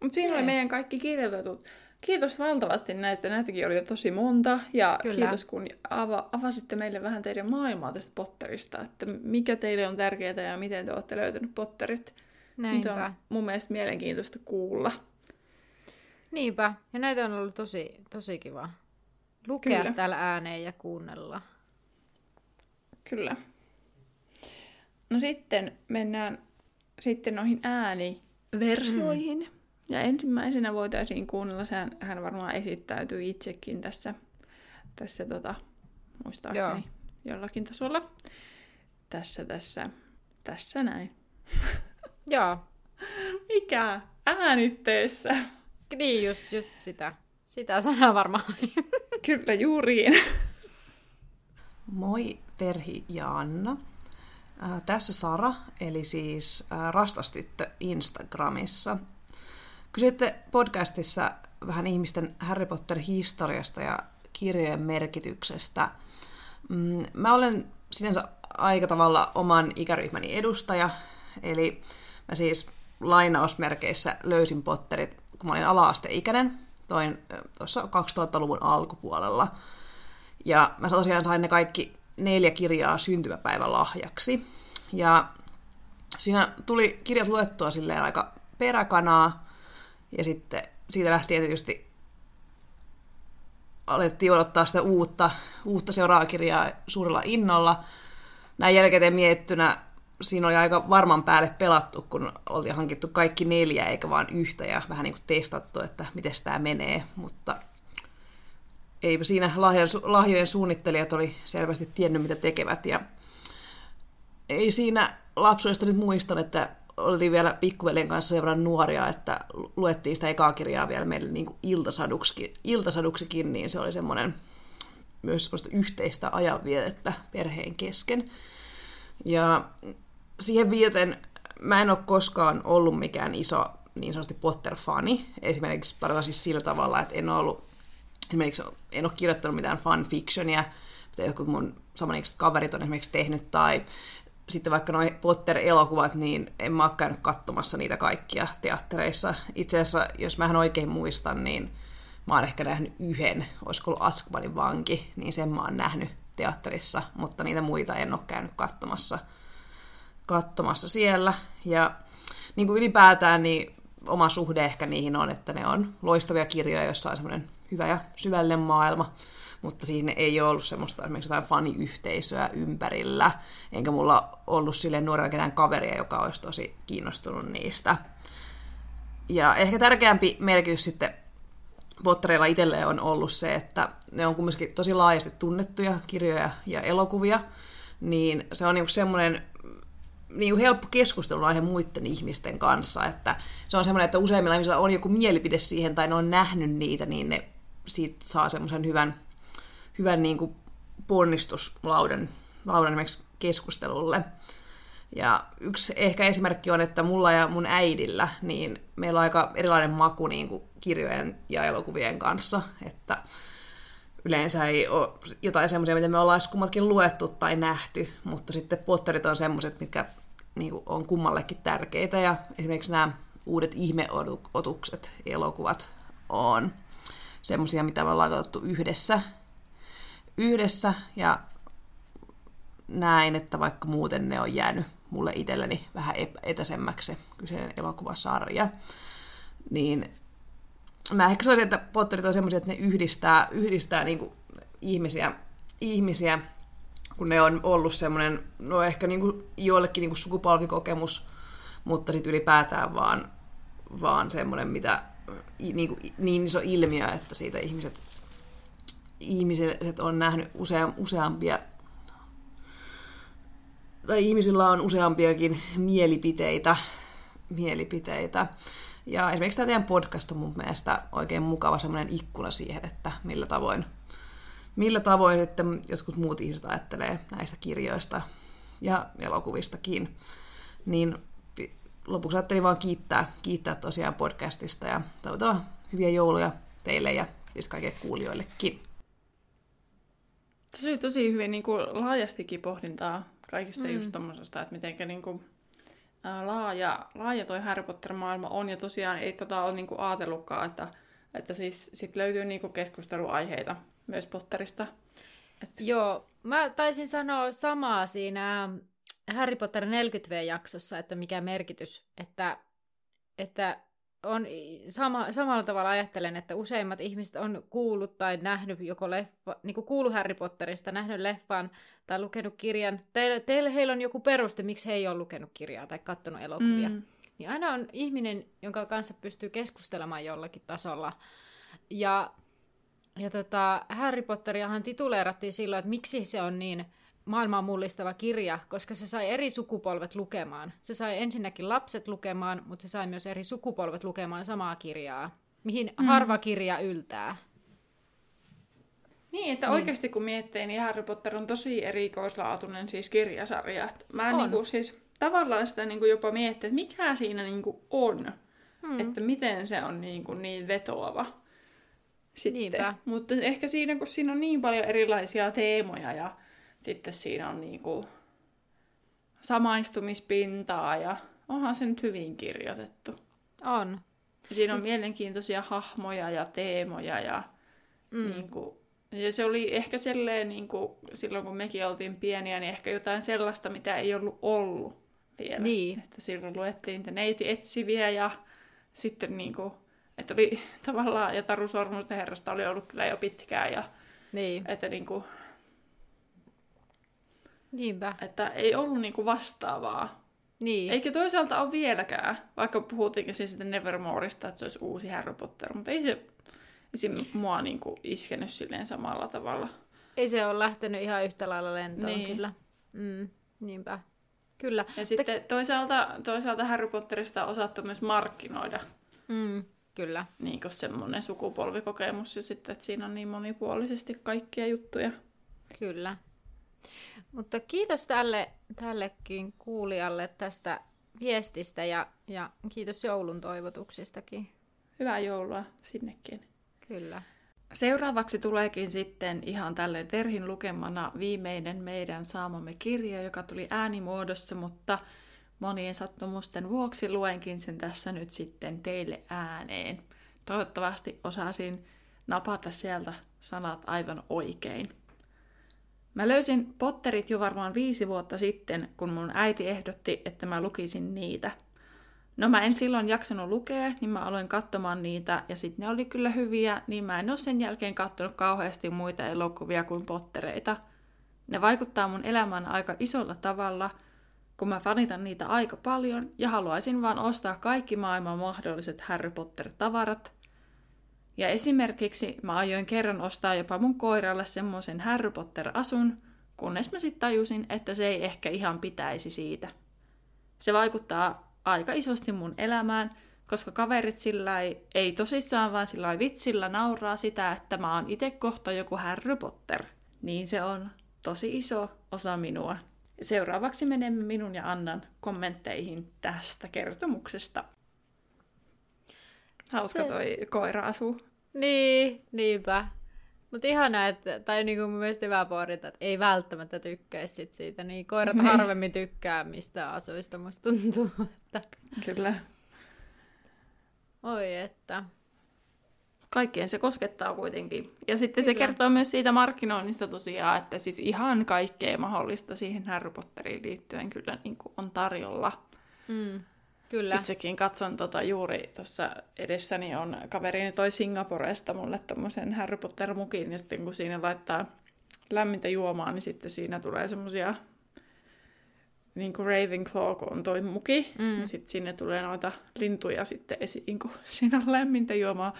Mutta siinä yes. oli meidän kaikki kirjoitetut. Kiitos valtavasti näistä. Näitäkin oli jo tosi monta. Ja kyllä. Kiitos kun ava- avasitte meille vähän teidän maailmaa tästä Potterista. Että mikä teille on tärkeää ja miten te olette löytänyt Potterit. Näinpä. Mitä on mun mielestä mielenkiintoista kuulla. Niinpä. Ja näitä on ollut tosi, tosi kiva lukea kyllä. Täällä ääneen ja kuunnella. Kyllä. No sitten mennään sitten noihin ääniversioihin. Mm. Ja ensimmäisenä voitaisiin kuunnella, sehän, hän varmaan esittäytyy itsekin tässä, tässä tota, muistaakseni Joo. jollakin tasolla. Tässä, tässä, tässä näin. Joo. Mikä? Äänitteessä. Niin, just, just sitä. Sitä sanaa varmaan. Kyllä, juuriin. Moi, Terhi ja Anna. Äh, tässä Sara, eli siis äh, Rastastyttö Instagramissa. Kysytte podcastissa vähän ihmisten Harry Potter-historiasta ja kirjojen merkityksestä. Mm, mä olen sinänsä aika tavalla oman ikäryhmäni edustaja, eli mä siis lainausmerkeissä löysin Potterit, kun mä olin ala-asteikäinen, toin tuossa kaksituhattaluvun alkupuolella. Ja mä tosiaan sain ne kaikki neljä kirjaa syntymäpäivän lahjaksi. Ja siinä tuli kirjat luettua silleen aika peräkanaa. Ja sitten siitä lähtien tietysti alettiin odottaa sitä uutta, uutta seuraavaa kirjaa suurella innolla. Näin jälkeen miettynä siinä oli aika varman päälle pelattu, kun oltiin hankittu kaikki neljä eikä vaan yhtä. Ja vähän niin kuin testattu, että miten tämä menee. Mutta... Eipä siinä lahjojen suunnittelijat oli selvästi tiennyt, mitä tekevät. Ja ei siinä lapsuudesta nyt muistan, että oltiin vielä pikkuveljen kanssa sen verran nuoria, että luettiin sitä ekaa kirjaa vielä meille niin kuin iltasaduksikin, iltasaduksikin, niin se oli semmoinen myös sellaista yhteistä ajanvietettä perheen kesken. Ja siihen vieten mä en ole koskaan ollut mikään iso niin sanotusti Potter-fani. Esimerkiksi parhaillaan siis sillä tavalla, että en ole, ollut, esimerkiksi en ole kirjoittanut mitään fanfictionia, mitä jotkut mun samanikäiset kaverit on esimerkiksi tehnyt, tai sitten vaikka nuo Potter-elokuvat, niin en mä ole käynyt katsomassa niitä kaikkia teattereissa. Itse asiassa, jos mähän oikein muistan, niin mä oon ehkä nähnyt yhden, olisiko ollut Azkabanin vanki, niin sen mä oon nähnyt teatterissa, mutta niitä muita en ole käynyt katsomassa, katsomassa siellä. Ja niin kuin ylipäätään, niin oma suhde ehkä niihin on, että ne on loistavia kirjoja, joissa on semmoinen hyvä ja syvällinen maailma, mutta siinä ei ole ollut semmoista esimerkiksi jotain faniyhteisöä ympärillä, enkä mulla ollut silleen nuorena ketään kaveria, joka olisi tosi kiinnostunut niistä. Ja ehkä tärkeämpi merkitys sitten Potterilla itselleen on ollut se, että ne on kumminkin tosi laajasti tunnettuja kirjoja ja elokuvia, niin se on niinku semmoinen niin helppo keskustelun aihe muiden ihmisten kanssa, että se on semmoinen, että useimmilla ihmisillä on joku mielipide siihen, tai ne on nähnyt niitä, niin ne siitä saa semmoisen hyvän, hyvän niin kuin ponnistuslaudan keskustelulle. Ja yksi ehkä esimerkki on, että mulla ja mun äidillä, niin meillä on aika erilainen maku niin kuin kirjojen ja elokuvien kanssa, että yleensä ei ole jotain semmoisia, mitä me ollaan kummatkin luettu tai nähty, mutta sitten Potterit on semmoiset, mitkä niinku on kummallekin tärkeitä, ja esimerkiksi nämä uudet ihmeotukset, elokuvat, on semmoisia, mitä me ollaan katsottu yhdessä, yhdessä ja näin, että vaikka muuten ne on jäänyt mulle itselleni vähän etäisemmäksi kyseinen elokuvasarja, niin mä ehkä sanoisin, että Potterit on semmoisia, että ne yhdistää, yhdistää niinku ihmisiä, ihmisiä, kun ne on ollut semmoinen, no ehkä niinku joillekin niinku sukupolvikokemus, mutta sitten ylipäätään vaan, vaan semmoinen, mitä niinku, niin iso ilmiö, että siitä ihmiset, ihmiset on nähnyt usea, useampia, tai ihmisillä on useampiakin mielipiteitä, mielipiteitä. Ja esimerkiksi tämä teidän podcast on mun mielestä oikein mukava semmoinen ikkuna siihen, että millä tavoin, millä tavoin että jotkut muut ihmiset ajattelee näistä kirjoista ja elokuvistakin. Niin lopuksi ajattelin vaan kiittää, kiittää tosiaan podcastista ja toivotaan hyviä jouluja teille ja tietysti kaikille kuulijoillekin. Se oli tosi hyvin niin kuin laajastikin pohdintaa kaikista mm. just tommosesta, että mitenkä niin kuin laaja, laaja toi Harry Potter-maailma on, ja tosiaan ei tota ole niinku ajatellutkaan, että, että siis sit löytyy niinku keskusteluaiheita myös Potterista. Et. Joo, mä taisin sanoa samaa siinä Harry Potter neljäkymmentä-jaksossa, että mikä merkitys, että, että on sama, samalla tavalla ajattelen, että useimmat ihmiset on kuullut tai nähnyt joko leffa, niin kuin kuullut Harry Potterista, nähnyt leffan tai lukenut kirjan. Teillä, teillä heillä on joku peruste, miksi he ei ole lukenut kirjaa tai katsonut elokuvia. Mm. Niin aina on ihminen, jonka kanssa pystyy keskustelemaan jollakin tasolla. Ja, ja tota, Harry Potteriahan tituleerattiin silloin, että miksi se on niin maailmaa mullistava kirja, koska se sai eri sukupolvet lukemaan. Se sai ensinnäkin lapset lukemaan, mutta se sai myös eri sukupolvet lukemaan samaa kirjaa, mihin mm. harva kirja yltää. Niin, että niin. Oikeasti kun miettii, niin Harry Potter on tosi erikoislaatuinen siis kirjasarja. Mä niinku siis tavallaan sitä niinku jopa miettii, että mikä siinä niinku on, mm. että miten se on niinku niin vetoava. Sitten. Niinpä. Mutta ehkä siinä, kun siinä on niin paljon erilaisia teemoja ja sitten siinä on niinku samaistumispintaa ja onhan se nyt hyvin kirjoitettu. On. Siinä on mielenkiintoisia hahmoja ja teemoja ja, mm. niinku, ja se oli ehkä selleen niinku, silloin kun mekin oltiin pieniä, niin ehkä jotain sellaista, mitä ei ollut ollut vielä. Niin. Että silloin luettiin niitä neiti etsiviä ja sitten niinku, että oli tavallaan, ja Taru Sormusten herrasta oli ollut kyllä jo pitkään ja niin. Että niinku niinpä. Että ei ollut niinku vastaavaa. Niin. Eikä toisaalta ole vieläkään, vaikka puhuttiinkin siis sitten Nevermoreista, että se olisi uusi Harry Potter, mutta ei se, ei se mua niinku iskenyt silleen samalla tavalla. Ei se ole lähtenyt ihan yhtä lailla lentoon, niin. Kyllä. Mm, niinpä, kyllä. Ja sitten toisaalta, toisaalta Harry Potterista on osattu myös markkinoida. Mm, Kyllä. Niin kuin semmoinen sukupolvikokemus ja sitten, että siinä on niin monipuolisesti kaikkia juttuja. Kyllä. Mutta kiitos tälle, tällekin kuulijalle tästä viestistä ja, ja kiitos joulun toivotuksistakin. Hyvää joulua sinnekin. Kyllä. Seuraavaksi tuleekin sitten ihan tälleen Terhin lukemana viimeinen meidän saamamme kirja, joka tuli äänimuodossa, mutta monien sattumusten vuoksi luenkin sen tässä nyt sitten teille ääneen. Toivottavasti osasin napata sieltä sanat aivan oikein. Mä löysin Potterit jo varmaan viisi vuotta sitten, kun mun äiti ehdotti, että mä lukisin niitä. No mä en silloin jaksanut lukea, niin mä aloin katsomaan niitä, ja sitten ne oli kyllä hyviä, niin mä en ole sen jälkeen katsonut kauheasti muita elokuvia kuin Pottereita. Ne vaikuttaa mun elämään aika isolla tavalla, kun mä fanitan niitä aika paljon, ja haluaisin vaan ostaa kaikki maailman mahdolliset Harry Potter-tavarat. Ja esimerkiksi mä ajoin kerran ostaa jopa mun koiralle semmoisen Harry Potter-asun, kunnes mä sitten tajusin, että se ei ehkä ihan pitäisi siitä. Se vaikuttaa aika isosti mun elämään, koska kaverit sillä ei, ei tosissaan, vaan sillä vitsillä nauraa sitä, että mä oon itse kohta joku Harry Potter. Niin se on tosi iso osa minua. Seuraavaksi menemme minun ja Annan kommentteihin tästä kertomuksesta. Hauska se... toi koira asuu. Niin, niinpä. Mutta ihanaa, että, tai niinku mun mielestä hyvä pohdinta, että ei välttämättä tykkäisi sit siitä, niin koirat ne. Harvemmin tykkää mistä asuista, musta tuntuu. Että... Kyllä. Oi että. Kaikkien se koskettaa kuitenkin. Ja sitten Kyllä. se kertoo myös siitä markkinoinnista tosiaan, että siis ihan kaikkea mahdollista siihen Harry Potteriin liittyen kyllä niin kuin on tarjolla. Mm. Kyllä. Itsekin katson tota, juuri tuossa edessäni on kaverini toi Singaporesta mulle tommosen Harry Potter-mukin, ja sitten kun siinä laittaa lämmintä juomaa, niin sitten siinä tulee semmosia niin kuin Ravenclaw, kun on toi muki, mm. ja sitten sinne tulee noita lintuja sitten esiin, kun siinä on lämmintä juomaa,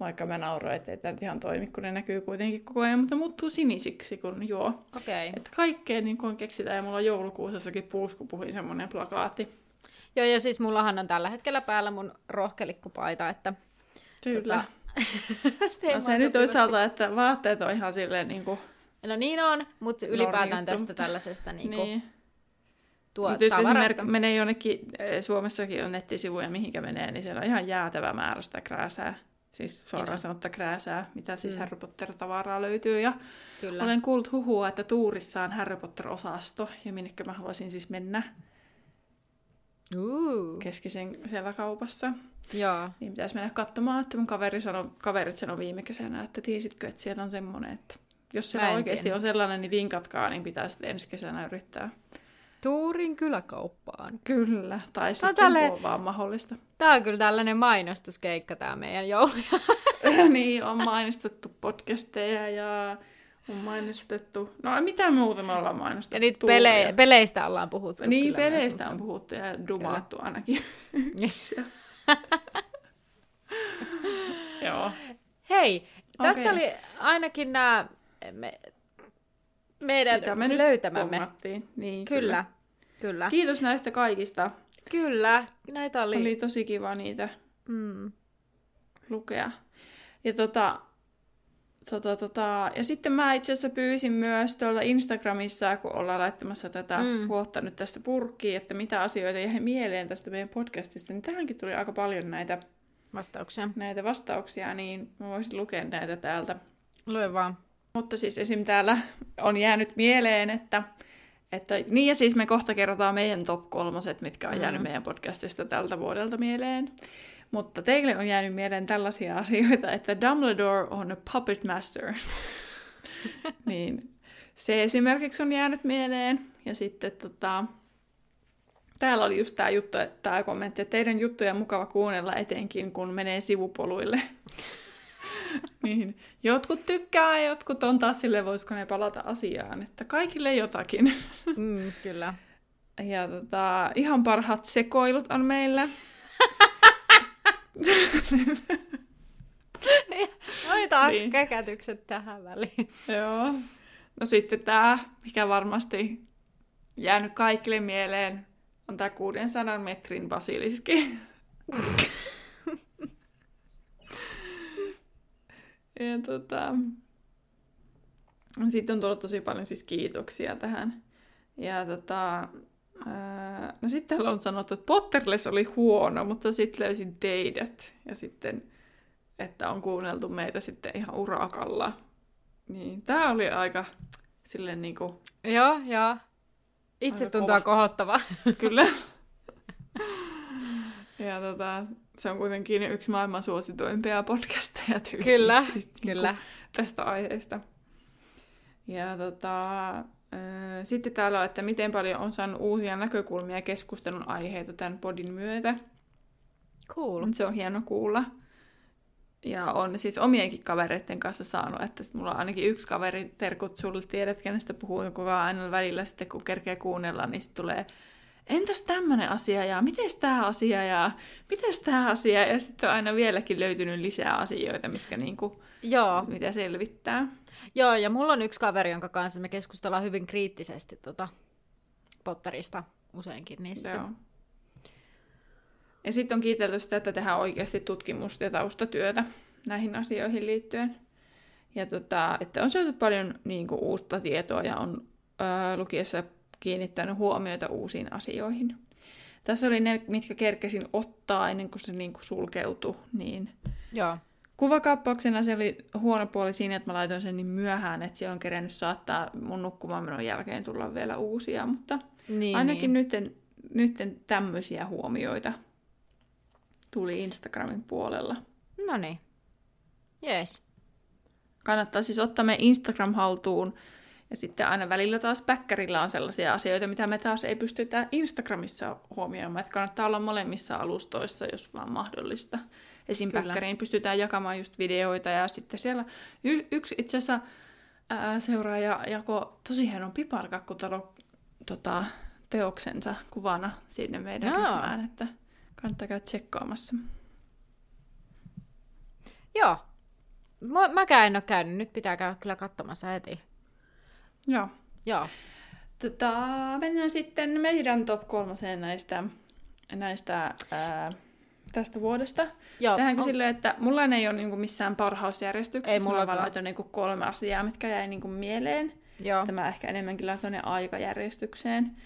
vaikka mä nauroin, ettei tämä ihan toimi, kun ne näkyy kuitenkin koko ajan, mutta muuttuu sinisiksi, kun juo. Okay. Että kaikkea niin kun keksitään, ja mulla on joulukuusessakin puuskupuhin semmoinen plakaatti. Joo, ja siis mullahan on tällä hetkellä päällä mun rohkelikkupaita, että... Kyllä. Tota, no se nyt toisaalta, että vaatteet on ihan silleen niin kuin... No niin on, mutta ylipäätään tästä tällaisesta niin kuin niin. tuo mut jos tavarasta. Menee jonnekin, Suomessakin on nettisivuja, mihinkä menee, niin siellä on ihan jäätävä määrä sitä krääsää. Siis suoraan sanotta krääsää, mitä siis mm. Harry Potter-tavaraa löytyy. Ja Kyllä. olen kuullut huhua, että Tuurissa on Harry Potter-osasto, ja minnekä mä haluaisin siis mennä. Uh. Keskisen siellä kaupassa. Jaa. Niin pitäisi mennä katsomaan, että mun kaveri sano, kaverit sanoi viime kesänä, että tiesitkö, että siellä on semmoinen, että jos siellä oikeasti tiedä. On sellainen, niin vinkatkaa, niin pitäisi ensi kesänä yrittää. Tuurin kyläkauppaan. Kyllä, tai sitten tälle... on vaan mahdollista. Tämä on kyllä tällainen mainostuskeikka tämä meidän jouluja. Niin, on mainostettu podcasteja ja... On mainostettu. No mitä muuta me ollaan mainostettu? Ja niitä pele- peleistä ollaan puhuttu. Niin, peleistä on puhuttu ja dumaattu kyllä. ainakin. Yes. Joo. Hei, okay. Tässä oli ainakin nämä me, meidän me löytämämme. Niin, kyllä. Kyllä. kyllä. Kiitos näistä kaikista. Kyllä, näitä oli. Oli tosi kiva niitä mm. lukea. Ja tota... Tota, tota. Ja sitten mä itse asiassa pyysin myös tuolla Instagramissa, kun ollaan laittamassa tätä mm. vuotta nyt tästä purkkiin, että mitä asioita jäi mieleen tästä meidän podcastista, niin tähänkin tuli aika paljon näitä vastauksia, näitä vastauksia niin mä voisin lukea näitä täältä. Lue vaan. Mutta siis esim. Täällä on jäänyt mieleen, että, että... Niin ja siis me kohta kerrotaan meidän top kolmoset, mitkä on jäänyt mm. meidän podcastista tältä vuodelta mieleen. Mutta teille on jäänyt mieleen tällaisia asioita, että Dumbledore on a puppet master. Niin, se esimerkiksi on jäänyt mieleen. Ja sitten tota, täällä oli just tämä juttu, tämä kommentti, että teidän juttuja on mukava kuunnella etenkin, kun menee sivupoluille. Niin, jotkut tykkää ja jotkut on taas silleen, voisiko ne palata asiaan. Että kaikille jotakin. Mm, kyllä. Ja tota, ihan parhaat sekoilut on meillä. Noita niin. käkätykset tähän väliin. Joo. No sitten tämä, mikä varmasti jäänyt kaikille mieleen, on tämä kuusisataa metrin basiliski. Ja tota... Sitten on tullut tosi paljon siis kiitoksia tähän. Ja tota... Ää... No sitten täällä on sanottu, että Potterless oli huono, mutta sitten löysin teidät. Ja sitten, että on kuunneltu meitä sitten ihan urakalla. Niin, tää oli aika silleen niinku... Joo, joo. Itse tuntuu kohottavaa. Kyllä. Ja tota, se on kuitenkin yksi maailman suosituimpia podcasteja tyyliin. Kyllä, siis, kyllä. Niin tästä aiheesta. Ja tota, äh, sitten täällä on, että miten paljon on saanut uusia näkökulmia ja keskustelun aiheita tämän podin myötä. Cool. Se on hieno kuulla. Ja on siis omienkin kavereiden kanssa saanut, että sit mulla on ainakin yksi kaveri, terkut sulle, tiedät kenestä puhuu, joka aina välillä sitten kun kerkeä kuunnella, niin sit tulee, entäs tämmönen asia ja mites tää asia ja mites tää asia, ja sitten on aina vieläkin löytynyt lisää asioita, mitkä niinku, Joo. mitä selvittää. Joo, ja mulla on yksi kaveri, jonka kanssa me keskustellaan hyvin kriittisesti tota Potterista useinkin niistä. Joo. Ja sitten on kiitelty sitä, että tehdään oikeasti tutkimusta ja taustatyötä näihin asioihin liittyen. Ja tota, että on saatu paljon niin kuin, uutta tietoa ja on ää, lukiessa kiinnittänyt huomiota uusiin asioihin. Tässä oli ne, mitkä kerkesin ottaa ennen kuin se niin kuin, sulkeutui. Niin. Joo. Kuvakaappauksena se oli huono puoli siinä, että mä laitoin sen niin myöhään, että siellä on kerennyt saattaa mun nukkumaanmenon jälkeen tulla vielä uusia. Mutta niin, ainakin niin. Nyt tämmöisiä huomioita tuli Instagramin puolella. No niin. Jees. Kannattaa siis ottaa meidän Instagram haltuun. Ja sitten aina välillä taas päkkärillä on sellaisia asioita, mitä me taas ei pystytä Instagramissa huomioimaan. Että kannattaa olla molemmissa alustoissa, jos vaan mahdollista. Esim. Kyllä. Päkkäriin pystytään jakamaan just videoita. Ja sitten siellä y- yksi itse asiassa ää, seuraaja jakoi tosi hienon piparkakkutalo tota, teoksensa kuvana sinne meidän ryhmään. Että kannattaa käydä tsekkaamassa. Joo. Mä, mäkään en ole käynyt. Nyt pitää käydä kyllä katsomassa heti. Joo. Joo. Tota, mennään sitten meidän top kolmoseen näistä, näistä ää, tästä vuodesta. Joo. Tehdäänkö on... silleen, että mulla ei ole niinku missään parhausjärjestyksessä. Ei mulla vaan laitoin niinku kolme asiaa, mitkä jäi niinku mieleen. Joo. Tämä ehkä enemmänkin laitoin ne aikajärjestykseen.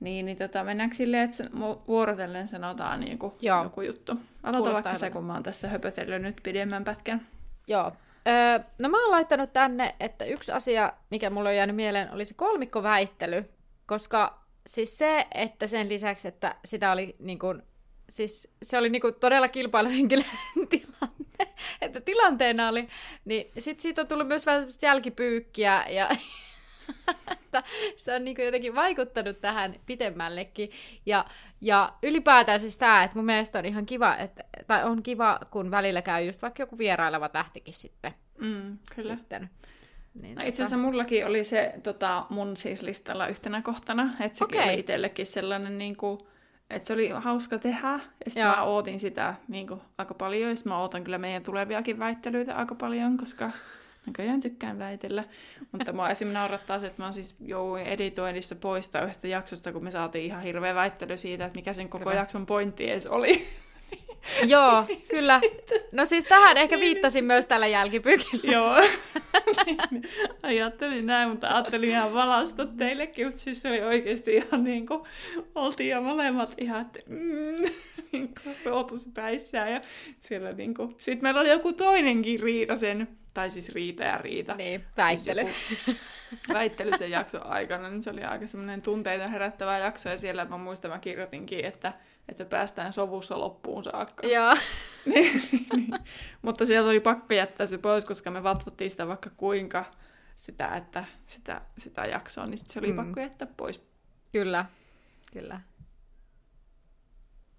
Niin, niin tota, mennäänkö silleen, että vuorotellen sanotaan niin kuin joku juttu? Aloitan vaikka se, kun mä oon tässä höpötellyt nyt pidemmän pätkän. Joo. Öö, no mä oon laittanut tänne, että yksi asia, mikä mulle on jäänyt mieleen, oli se kolmikkoväittely. Koska siis se, että sen lisäksi, että sitä oli niin kuin, siis se oli niin kuin todella kilpailuhenkilön tilanne, että tilanteena oli, niin sit siitä on tullut myös vähän semmoista jälkipyykkiä ja... se on niin kuin jotenkin vaikuttanut tähän pitemmällekin. Ja, ja ylipäätään siis tämä, että mun mielestä on ihan kiva, että, tai on kiva, kun välillä käy just vaikka joku vieraileva tähtikin sitten. Mm, kyllä. Sitten. Niin, no, itse asiassa tota... mullakin oli se tota, mun siis listalla yhtenä kohtana, että sekin okay. oli itsellekin sellainen, niin kuin, että se oli hauska tehdä, ja sitten mä ootin sitä niin kuin, aika paljon, ja mä ootan kyllä meidän tuleviakin väittelyitä aika paljon, koska... Näköjään tykkään väitellä, mutta mua esimerkiksi naurattaa se, että mä siis jouduin editoinnissa poistaa yhdestä jaksosta, kun me saatiin ihan hirveä väittely siitä, että mikä sen koko kyllä. jakson pointti edes oli. Joo, kyllä. No siis tähän ehkä viittasin myös tällä jälkipykillä. Joo, ajattelin näin, mutta ajattelin ihan valasta teillekin, mutta siis se oli oikeasti ihan niin kuin, oltiin jo molemmat ihan, että mm, niin kuin sootuspäissään ja siellä niin kuin. Sitten meillä oli joku toinenkin riita sen, tai siis riita ja riita. Niin, väittely. Siis väittely sen jakson aikana, niin se oli aika semmoinen tunteita herättävä jakso ja siellä mä muistan, mä kirjoitinkin, että että päästään sovussa loppuun saakka. Joo. niin, niin, niin. Mutta sieltä oli pakko jättää se pois, koska me vatvottiin sitä vaikka kuinka sitä, että sitä, sitä jaksoa, niin se oli mm. pakko jättää pois. Kyllä, kyllä.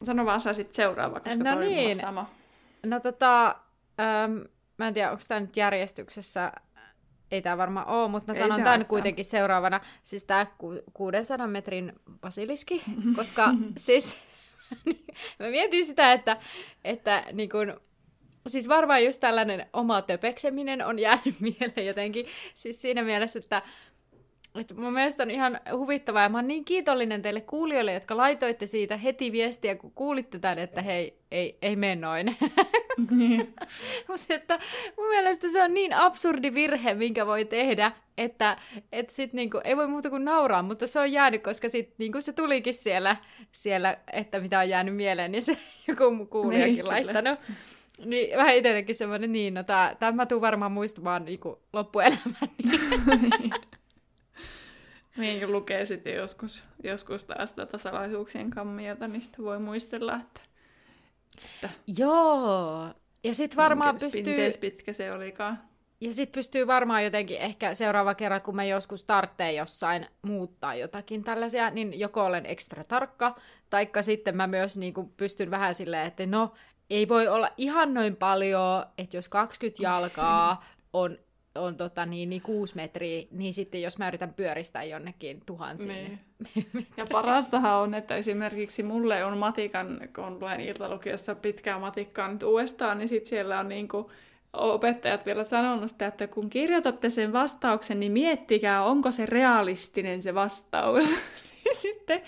Sano vaan sä sitten seuraava, koska no toi niin. on sama. No tota, ähm, mä en tiedä, onko tää nyt järjestyksessä... Ei tämä varmaan ole, mutta mä sanon tämän kuitenkin seuraavana. Siis tämä kuudensadan metrin basiliski, koska siis mä mietin sitä, että, että niin kun, siis varmaan just tällainen oma töpekseminen on jäänyt mieleen jotenkin. Siis siinä mielessä, että, että mun mielestä on ihan huvittavaa ja mä oon niin kiitollinen teille kuulijoille, jotka laitoitte siitä heti viestiä, kun kuulitte tämän, että hei, ei, ei mene noin. Mutta että mun mielestä se on niin absurdi virhe, minkä voi tehdä, että et sit niinku, ei voi muuta kuin nauraa, mutta se on jäänyt, koska sit niinku se tulikin siellä, siellä, että mitä on jäänyt mieleen, niin se joku kuulijakin niin, laittanut. Niin vähän itsellekin semmoinen, niin no tää, tää mä tuun varmaan muistamaan niinku loppuelämäni. Niin lukee sitten joskus, joskus taas tätä salaisuuksien kammiota, niin sitä voi muistella, että... että joo! Ja sitten varmaan minkä pystyy... Minkä pitkä se olikaan. Ja sitten pystyy varmaan jotenkin ehkä seuraava kerran, kun mä joskus tarvitsen jossain muuttaa jotakin tällaisia, niin joko olen ekstra tarkka, taikka sitten mä myös niinku pystyn vähän silleen, että no, ei voi olla ihan noin paljon, että jos kaksikymmentä jalkaa on... on tota, niin, niin kuusi metriä, niin sitten jos mä yritän pyöristää jonnekin tuhansiin. Niin. Ja parastahan on, että esimerkiksi mulle on matikan, kun luen iltalukiossa pitkää matikkaa nyt uudestaan, niin sitten siellä on niin kuin opettajat vielä sanonut sitä, että kun kirjoitatte sen vastauksen, niin miettikää, onko se realistinen se vastaus. Sitten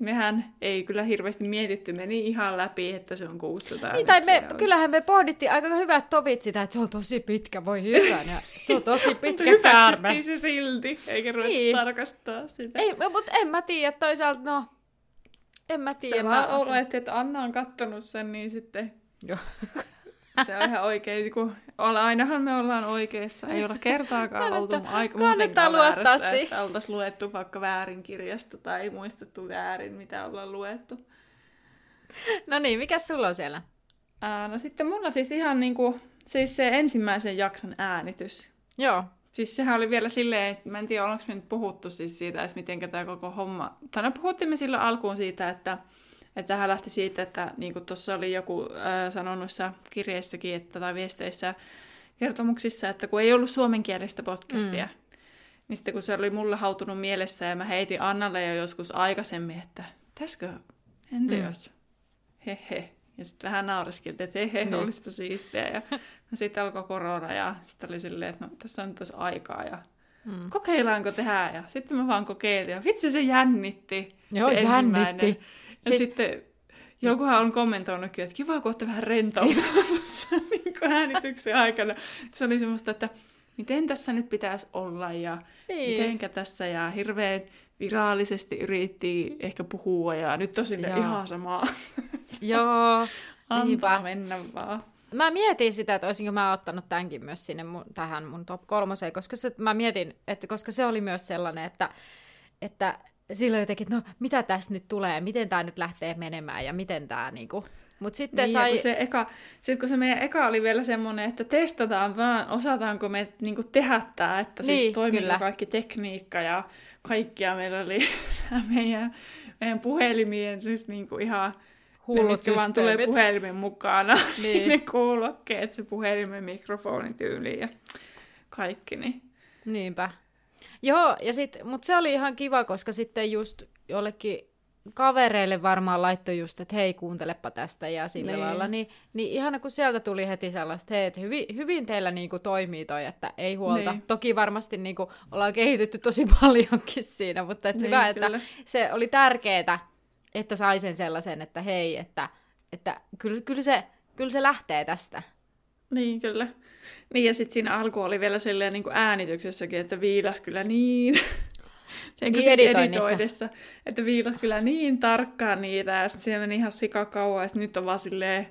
mehän ei kyllä hirveästi mietitty, meni ihan läpi, että se on kuusisataa. Niin, tai me, kyllähän me pohdittiin aika hyvät tovit sitä, että se on tosi pitkä, voi hyvänä, se on tosi pitkä käärme. Hyväksyttiin se silti, eikä ruveta niin. tarkastaa sitä. Ei, mutta en mä tiedä, toisaalta no, en mä tiedä. Sitä mä oletin, että Anna on kattonut sen, niin sitten... Joo. Se on ihan oikein, kun ainahan me ollaan oikeassa, ei olla kertaakaan oltu aika muutenkaan väärässä, että oltaisiin luettu vaikka väärin kirjasta tai ei muistettu väärin, mitä ollaan luettu. No niin, mikäs sulla on siellä? Ää, no sitten mulla siis ihan niinku, siis se ensimmäisen jakson äänitys. Joo. Siis sehän oli vielä silleen, että mä en tiedä, ollaanko me nyt puhuttu siis siitä edes, miten tämä koko homma... Tai no puhuttiin me silloin alkuun siitä, että... Että hän lähti siitä, että niin kuin tuossa oli joku äh, sanonuissa kirjeissäkin että, tai viesteissä kertomuksissa, että kun ei ollut suomenkielistä podcastia, mm. niin sitten kun se oli mulle hautunut mielessä ja mä heitin Annalle jo joskus aikaisemmin, että täskö, entä mm. jos? He he. Ja sitten vähän naureskeltiin, että he he, no. olisipa siistiä. Ja no sitten alkoi korona ja sitten oli silleen, että no, tässä on tuossa aikaa ja mm. kokeillaanko tehdä? Ja sitten mä vaan kokeilin ja vitsi se jännitti. Joo, se jännitti. Ja siis... sitten jokuhan on kommentoinutkin, että kiva, kun olette vähän rentoutumassa äänityksen aikana. Se oli semmoista, että miten tässä nyt pitäisi olla ja niin. mitenkä tässä. Ja hirveän virallisesti yritti ehkä puhua ja nyt tosin ihan samaa. Joo. Antaa niinpä. Mennä vaan. Mä mietin sitä, että olisinko mä ottanut tämänkin myös sinne mun, tähän mun top kolmoseen, koska se, mä mietin, että koska se oli myös sellainen, että... että silloin jotenkin, no mitä tässä nyt tulee, miten tämä nyt lähtee menemään ja miten tämä niinku... Mut sitten niin, sai... kun se eka, sit kun se meidän eka oli vielä semmoinen, että testataan vaan, osataanko me niinku tehdä tämä, että niin, siis toimii kaikki tekniikka ja kaikkia meillä oli meidän, meidän puhelimien, siis niinku ihan... Hullut systeemit. Vaan tulee puhelimen mukana, niin. sinne kuulokkeet, se puhelimen mikrofonityyli ja kaikki. Niin. Niinpä. Joo, ja sit, mut se oli ihan kiva, koska sitten just jollekin kavereille varmaan laittoi just, että hei, kuuntelepa tästä ja sillä niin. lailla. Niin, niin ihana, kun sieltä tuli heti sellaista, hei, että hyvin, hyvin teillä niinku toimii toi, että ei huolta. Niin. Toki varmasti niinku ollaan kehitytty tosi paljonkin siinä, mutta et niin, hyvä, kyllä. että se oli tärkeetä, että sai sen sellaisen, että hei, että, että kyllä, kyllä, se, kyllä se lähtee tästä. Niin, kyllä. Niin, ja sitten siinä alku oli vielä silleen niin kuin äänityksessäkin, että viilas kyllä niin... Sen niin editoidessa. Että viilas kyllä niin tarkkaan niitä, ja sitten siellä meni ihan sikakauan, ja nyt on vaan silleen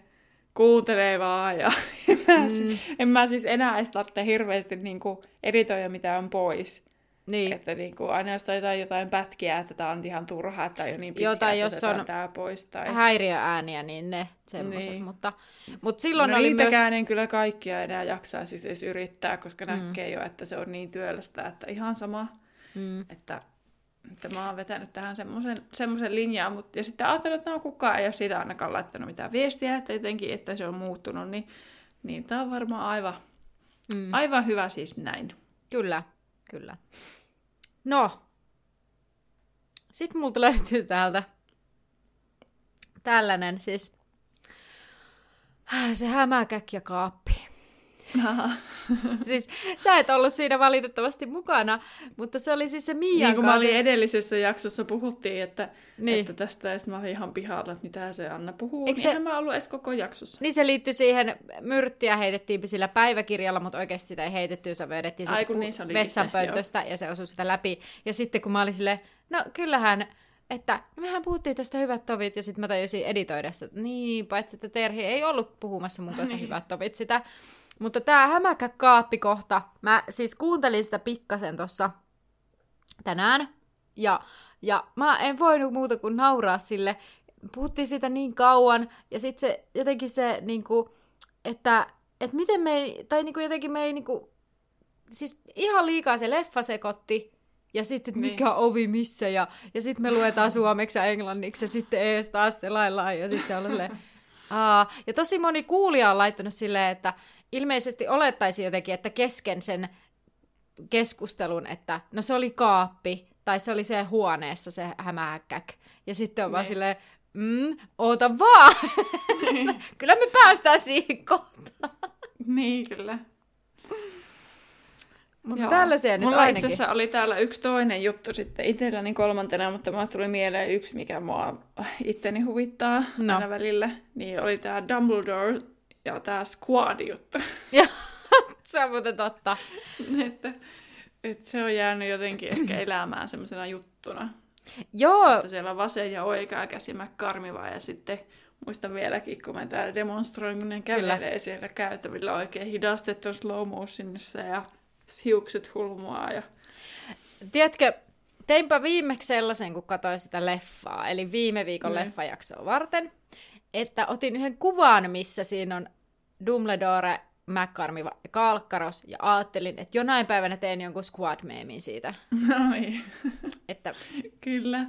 kuuntelee vaan, ja en mä, mm. en mä siis enää edes tarvitse hirveästi niin kuin editoida mitään pois. Niin. Että niin kuin aina jos taitaa jotain pätkiä, että tää on ihan turhaa, että tää on jo niin pitkä, jotain, että otetaan tää pois. Tai häiriöääniä, niin ne semmoiset. Niin. Mutta, mutta silloin no oli myös... en kyllä kaikkia enää jaksaa siis edes yrittää, koska mm. näkee jo, että se on niin työlästä, että ihan sama. Mm. Että, että mä oon vetänyt tähän semmoisen linjaan. Mut, ja sitten ajattelin, että no kukaan ei ole siitä ainakaan laittanut mitään viestiä, että jotenkin, että se on muuttunut. Niin, niin tää on varmaan aivan, mm. aivan hyvä siis näin. Kyllä. Kyllä. No. Sitten multa löytyy täältä tällainen siis se hämäkäkki ja kaappi. Siis sä et ollut siinä valitettavasti mukana, mutta se oli siis se Miian kanssa. Niin kuin mä olin edellisessä jaksossa puhuttiin, että, niin. että tästä edes mä olin ihan pihalla, että mitä se Anna puhuu. Eikö niin se... en mä ollut edes koko jaksossa. Niin se liittyi siihen, myrttiä heitettiin sillä päiväkirjalla, mutta oikeasti sitä ei heitetty, se vedettiin niin, vessanpöntöstä ja se osui sitä läpi. Ja sitten kun mä olin silleen, no kyllähän... Että mehän puhuttiin tästä hyvät tovit, ja sitten mä tajusin editoidessa, että niin, paitsi että Terhi ei ollut puhumassa mun kanssa hyvät tovit sitä. Mutta tää hämäkä kaappikohta, mä siis kuuntelin sitä pikkasen tossa tänään, ja, ja mä en voinut muuta kuin nauraa sille. Puhuttiin siitä niin kauan, ja sit se jotenkin se, niinku, että et miten me ei, tai niinku jotenkin me ei, niinku, siis ihan liikaa se leffa sekoitti. Ja sitten, että mikä niin. ovi missä, ja, ja sitten me luetaan suomeksi ja englanniksi, ja sitten ees taas selaillaan, ja sitten ollaan silleen, aa. Ja tosi moni kuulija on laittanut silleen, että ilmeisesti olettaisiin jotenkin, että kesken sen keskustelun, että no se oli kaappi, tai se oli se huoneessa se hämähäkkäk. Ja sitten on niin. vaan silleen, mm, oota vaan! Niin. Kyllä me päästään siihen kohtaan. Niin, kyllä. Mutta tällaisia nyt ainakin. Itse asiassa oli täällä yksi toinen juttu sitten itselläni kolmantena, mutta mä tuli mieleen yksi, mikä mua itteni huvittaa no. aina välillä. Niin oli tää Dumbledore ja tää Squad-juttu. Joo, se on muuten totta. että, että se on jäänyt jotenkin ehkä elämään semmoisena juttuna. Joo. Että siellä on vasen ja oikea käsi karmivaa ja sitten... Muistan vieläkin, kun mä täällä demonstroin, kun ne kävelee siellä käytävillä oikein hidastettu slow motionissa ja... hiukset hulmuaa. Ja... Tiedätkö, teinpä viimeksi sellaisen, kun katsoin sitä leffaa, eli viime viikon mm. leffajaksoa varten, että otin yhden kuvan, missä siinä on Dumbledore, McCormick, Kalkkaros, ja ajattelin, että jonain päivänä teen jonkun squad-meemin siitä. Noin. Että... Kyllä.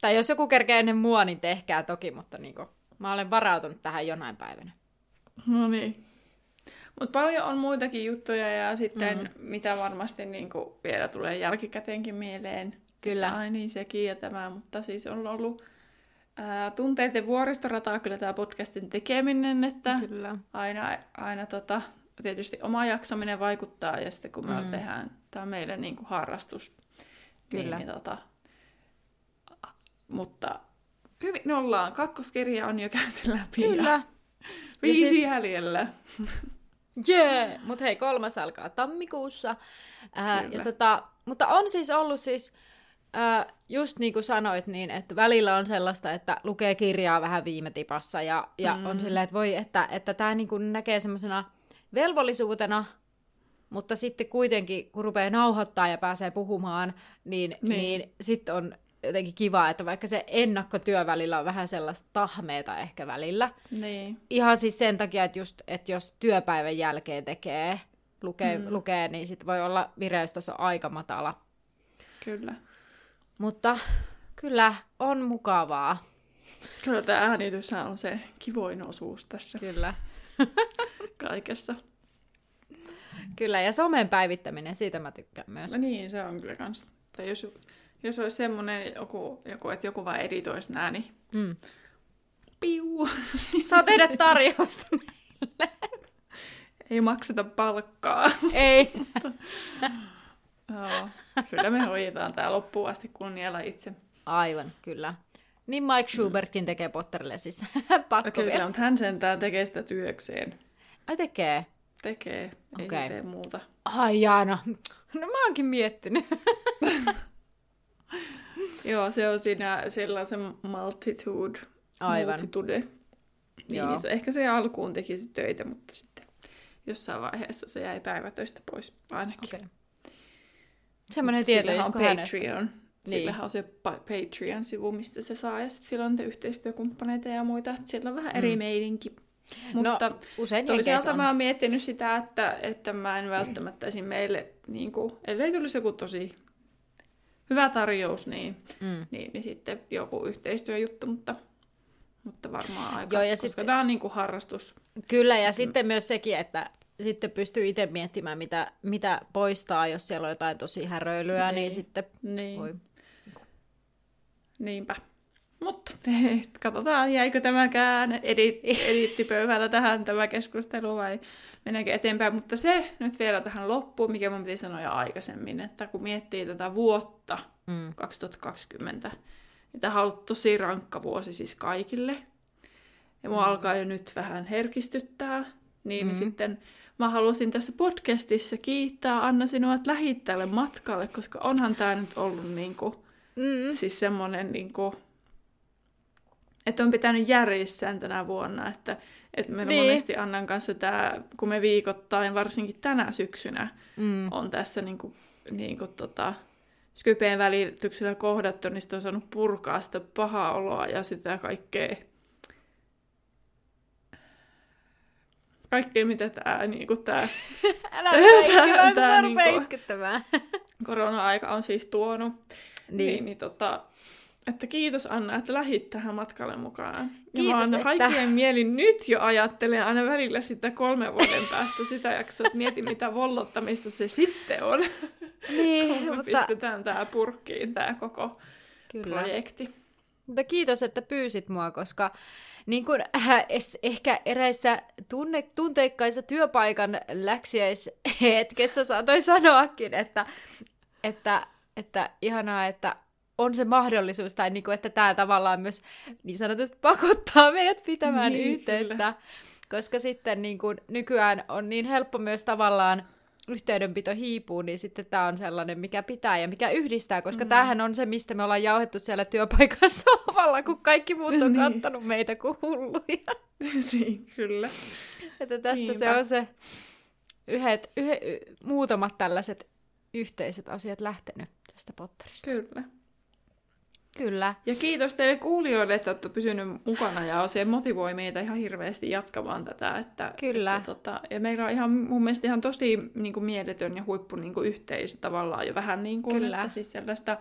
Tai jos joku kerkee ennen mua, niin tehkää toki, mutta niin kun, mä olen varautunut tähän jonain päivänä. No niin. Mutta paljon on muitakin juttuja ja sitten mm-hmm. mitä varmasti niinku vielä tulee jälkikäteenkin mieleen. Kyllä. Ai niin, sekin ja tämä, mutta siis on ollut ää, tunteiden vuoristorataa kyllä tämä podcastin tekeminen, että kyllä. aina, aina tota, tietysti oma jaksaminen vaikuttaa ja sitten kun me mm. tehdään tämä meille niinku harrastus. Kyllä. Niin, tota, mutta hyvin me ollaan, kakkoskirja on jo käyty läpi. Kyllä. Ja viisi siis... jäljellä. Jee! Yeah. Mutta hei, kolmas alkaa tammikuussa. Ää, ja tota, mutta on siis ollut siis, ää, just niin kuin sanoit, niin, että välillä on sellaista, että lukee kirjaa vähän viime tipassa. Ja, ja mm. on silleen, että voi, että, että tämä niin kuin näkee semmoisena velvollisuutena, mutta sitten kuitenkin, kun rupeaa nauhoittaa ja pääsee puhumaan, niin, niin. niin sitten on jotenkin kiva, että vaikka se ennakkotyö välillä on vähän sellaista tahmeeta ehkä välillä. Niin. Ihan siis sen takia, että, just, että jos työpäivän jälkeen tekee, lukee, mm. lukee niin sitten voi olla vireystaso aika matala. Kyllä. Mutta kyllä on mukavaa. Kyllä tämä äänityshän on se kivoin osuus tässä. Kyllä. Kaikessa. Kyllä, ja somen päivittäminen, siitä mä tykkään myös. No niin, se on kyllä kans. Tai jos... Jos olisi semmoinen, joku, joku, että joku vaan editoisi nää, niin mm. piuu. Saa tehdä tarjousta meille. Ei makseta palkkaa. Ei. No, kyllä me hoidetaan tää loppuun asti kunnialla itse. Aivan, kyllä. Niin Mike Schubertkin tekee Potterille siis pakko okay, vielä. Kyllä, mutta hän sentään tekee sitä työkseen. Ai tekee? Tekee, ei okay. tee muuta. Ai jaa, no. no mä oonkin miettinyt. Joo, se on siinä sellaisen multitude. Aivan. Multitude. Niin, joo. Se, ehkä se alkuun tekisi töitä, mutta sitten jossain vaiheessa se jäi päivätöistä pois ainakin. Okay. Semmoinen tietäisikö Patreon. Hänestä. Sillähän niin. on se Patreon-sivu, mistä se saa, ja sitten sillä on yhteistyökumppaneita ja muita, että siellä on vähän mm. eri meininki. Mutta no, usein toisaalta on. Mä oon miettinyt sitä, että, että mä en välttämättä esim. meille, niin kuin, ellei tulisi joku tosi... Hyvä tarjous, niin, mm. niin, niin sitten joku yhteistyöjuttu, mutta, mutta varmaan aika, joo, ja koska sitten, tämä on niin kuin harrastus. Kyllä, ja mm. sitten myös sekin, että sitten pystyy itse miettimään, mitä, mitä poistaa, jos siellä on jotain tosi häröilyä, niin, niin sitten niin. voi. Niinpä. Mutta katsotaan, jäikö tämäkään ediittipöyhällä tähän tämä keskustelu vai mennäänkö eteenpäin. Mutta se nyt vielä tähän loppuun, mikä minun piti sanoa jo aikaisemmin, että kun miettii tätä vuotta mm. kaksituhattakaksikymmentä, niin tämä on ollut tosi rankka vuosi siis kaikille. Ja minua mm. alkaa jo nyt vähän herkistyttää. Niin mm. sitten mä halusin tässä podcastissa kiittää, Anna, sinua, että lähdit tälle matkalle, koska onhan tämä nyt ollut niinku, mm. siis semmoinen... Niinku, että on pitänyt järjissään tänä vuonna, että, että meillä niin. monesti Annan kanssa tämä, kun me viikoittain, varsinkin tänä syksynä, mm. on tässä niinku, niinku tota, Skypeen välityksellä kohdattu, niin on saanut purkaa sitä pahaa oloa ja sitä kaikkea, kaikkea mitä tämä... Niinku, tää, älä päikki, vaan mä rupean itkettämään. Korona-aika on siis tuonut. Niin. niin, niin tota, Että kiitos, Anna, että lähdit tähän matkalle mukaan. Kiitos, ja mä että... kaikkien mielin nyt jo ajattelen aina välillä sitä kolmen vuoden päästä sitä jaksoa, että mieti mitä vollottamista se sitten on. Niin, kun me mutta... pistetään tää purkkiin, tää koko Kyllä. projekti. Mutta kiitos, että pyysit mua, koska niin kun, äh, es, ehkä eräissä tunne, tunteikkaissa työpaikan läksiäishetkessä saatoin sanoakin, että, että, että ihanaa, että on se mahdollisuus, tai niin kuin, että tämä tavallaan myös niin sanotusti pakottaa meidät pitämään niin, yhteyttä. Kyllä. Koska sitten niin kuin, nykyään on niin helppo myös tavallaan yhteydenpito hiipuu, niin sitten tämä on sellainen, mikä pitää ja mikä yhdistää, koska mm. tämähän on se, mistä me ollaan jauhettu siellä työpaikan sohvalla, kun kaikki muut on niin. kattanut meitä kuin hulluja. Niin, kyllä. Että tästä Niinpä. se on se yhdet, yhdet, yhdet, muutamat tällaiset yhteiset asiat lähtenyt tästä Potterista. Kyllä. Kyllä. Ja kiitos teille kuulijoille, että olette pysyneet mukana ja se motivoi meitä ihan hirveästi jatkamaan tätä. Että, Kyllä. Että, tota, ja meillä on ihan, mun mielestä ihan tosi niin kuin, mieletön ja huippu niin kuin, yhteisö tavallaan jo vähän niin kuin, että siis sellaista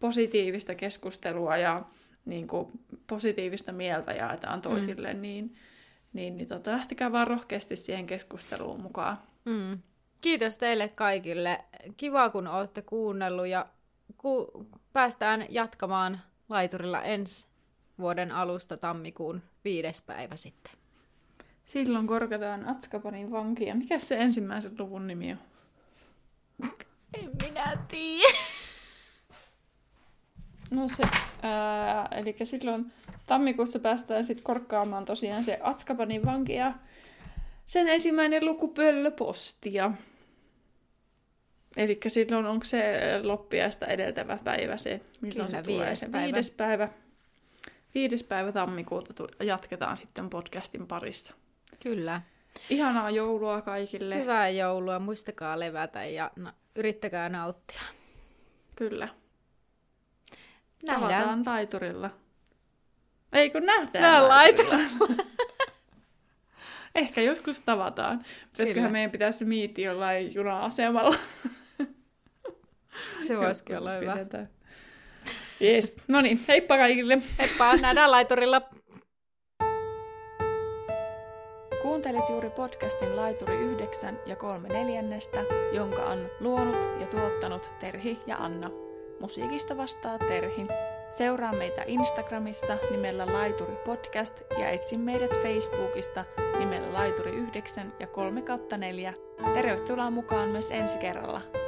positiivista keskustelua ja niin kuin, positiivista mieltä jaetaan toisille, mm. niin, niin, niin tota, lähtekää vaan rohkeasti siihen keskusteluun mukaan. Mm. Kiitos teille kaikille. Kiva, kun olette kuunnellut ja Ku- päästään jatkamaan laiturilla ensi vuoden alusta tammikuun viides päivä sitten. Silloin korkataan Atskapanin vankia. Mikä se ensimmäisen luvun nimi on? En minä tiedä. No se, ää, eli silloin tammikuussa päästään sitten korkkaamaan tosiaan se Atskapanin vankia. Sen ensimmäinen luku pöllöpostia. Eli silloin onko se loppiaista edeltävä päivä se, milloin Kyllä, se tulee viides se päivä. viides päivä. Viides päivä tammikuuta jatketaan sitten podcastin parissa. Kyllä. Ihanaa joulua kaikille. Hyvää joulua, muistakaa levätä ja no, yrittäkää nauttia. Kyllä. Nähdään. Tavataan laiturilla. Ei kun nähdään Nähdään laiturilla. laiturilla. Ehkä joskus tavataan. Pitäisiköhän meidän pitäisi miiti jollain juna-asemalla. Se voisikin olla hyvä. Jees. No niin, heippa kaikille. Heippa, nähdään laiturilla. Kuuntelet juuri podcastin Laituri yhdeksän ja kolme neljännestä, jonka on luonut ja tuottanut Terhi ja Anna. Musiikista vastaa Terhi. Seuraa meitä Instagramissa nimellä Laituri Podcast ja etsi meidät Facebookista nimellä Laituri yhdeksän ja kolme neljä. Tervetuloa mukaan myös ensi kerralla!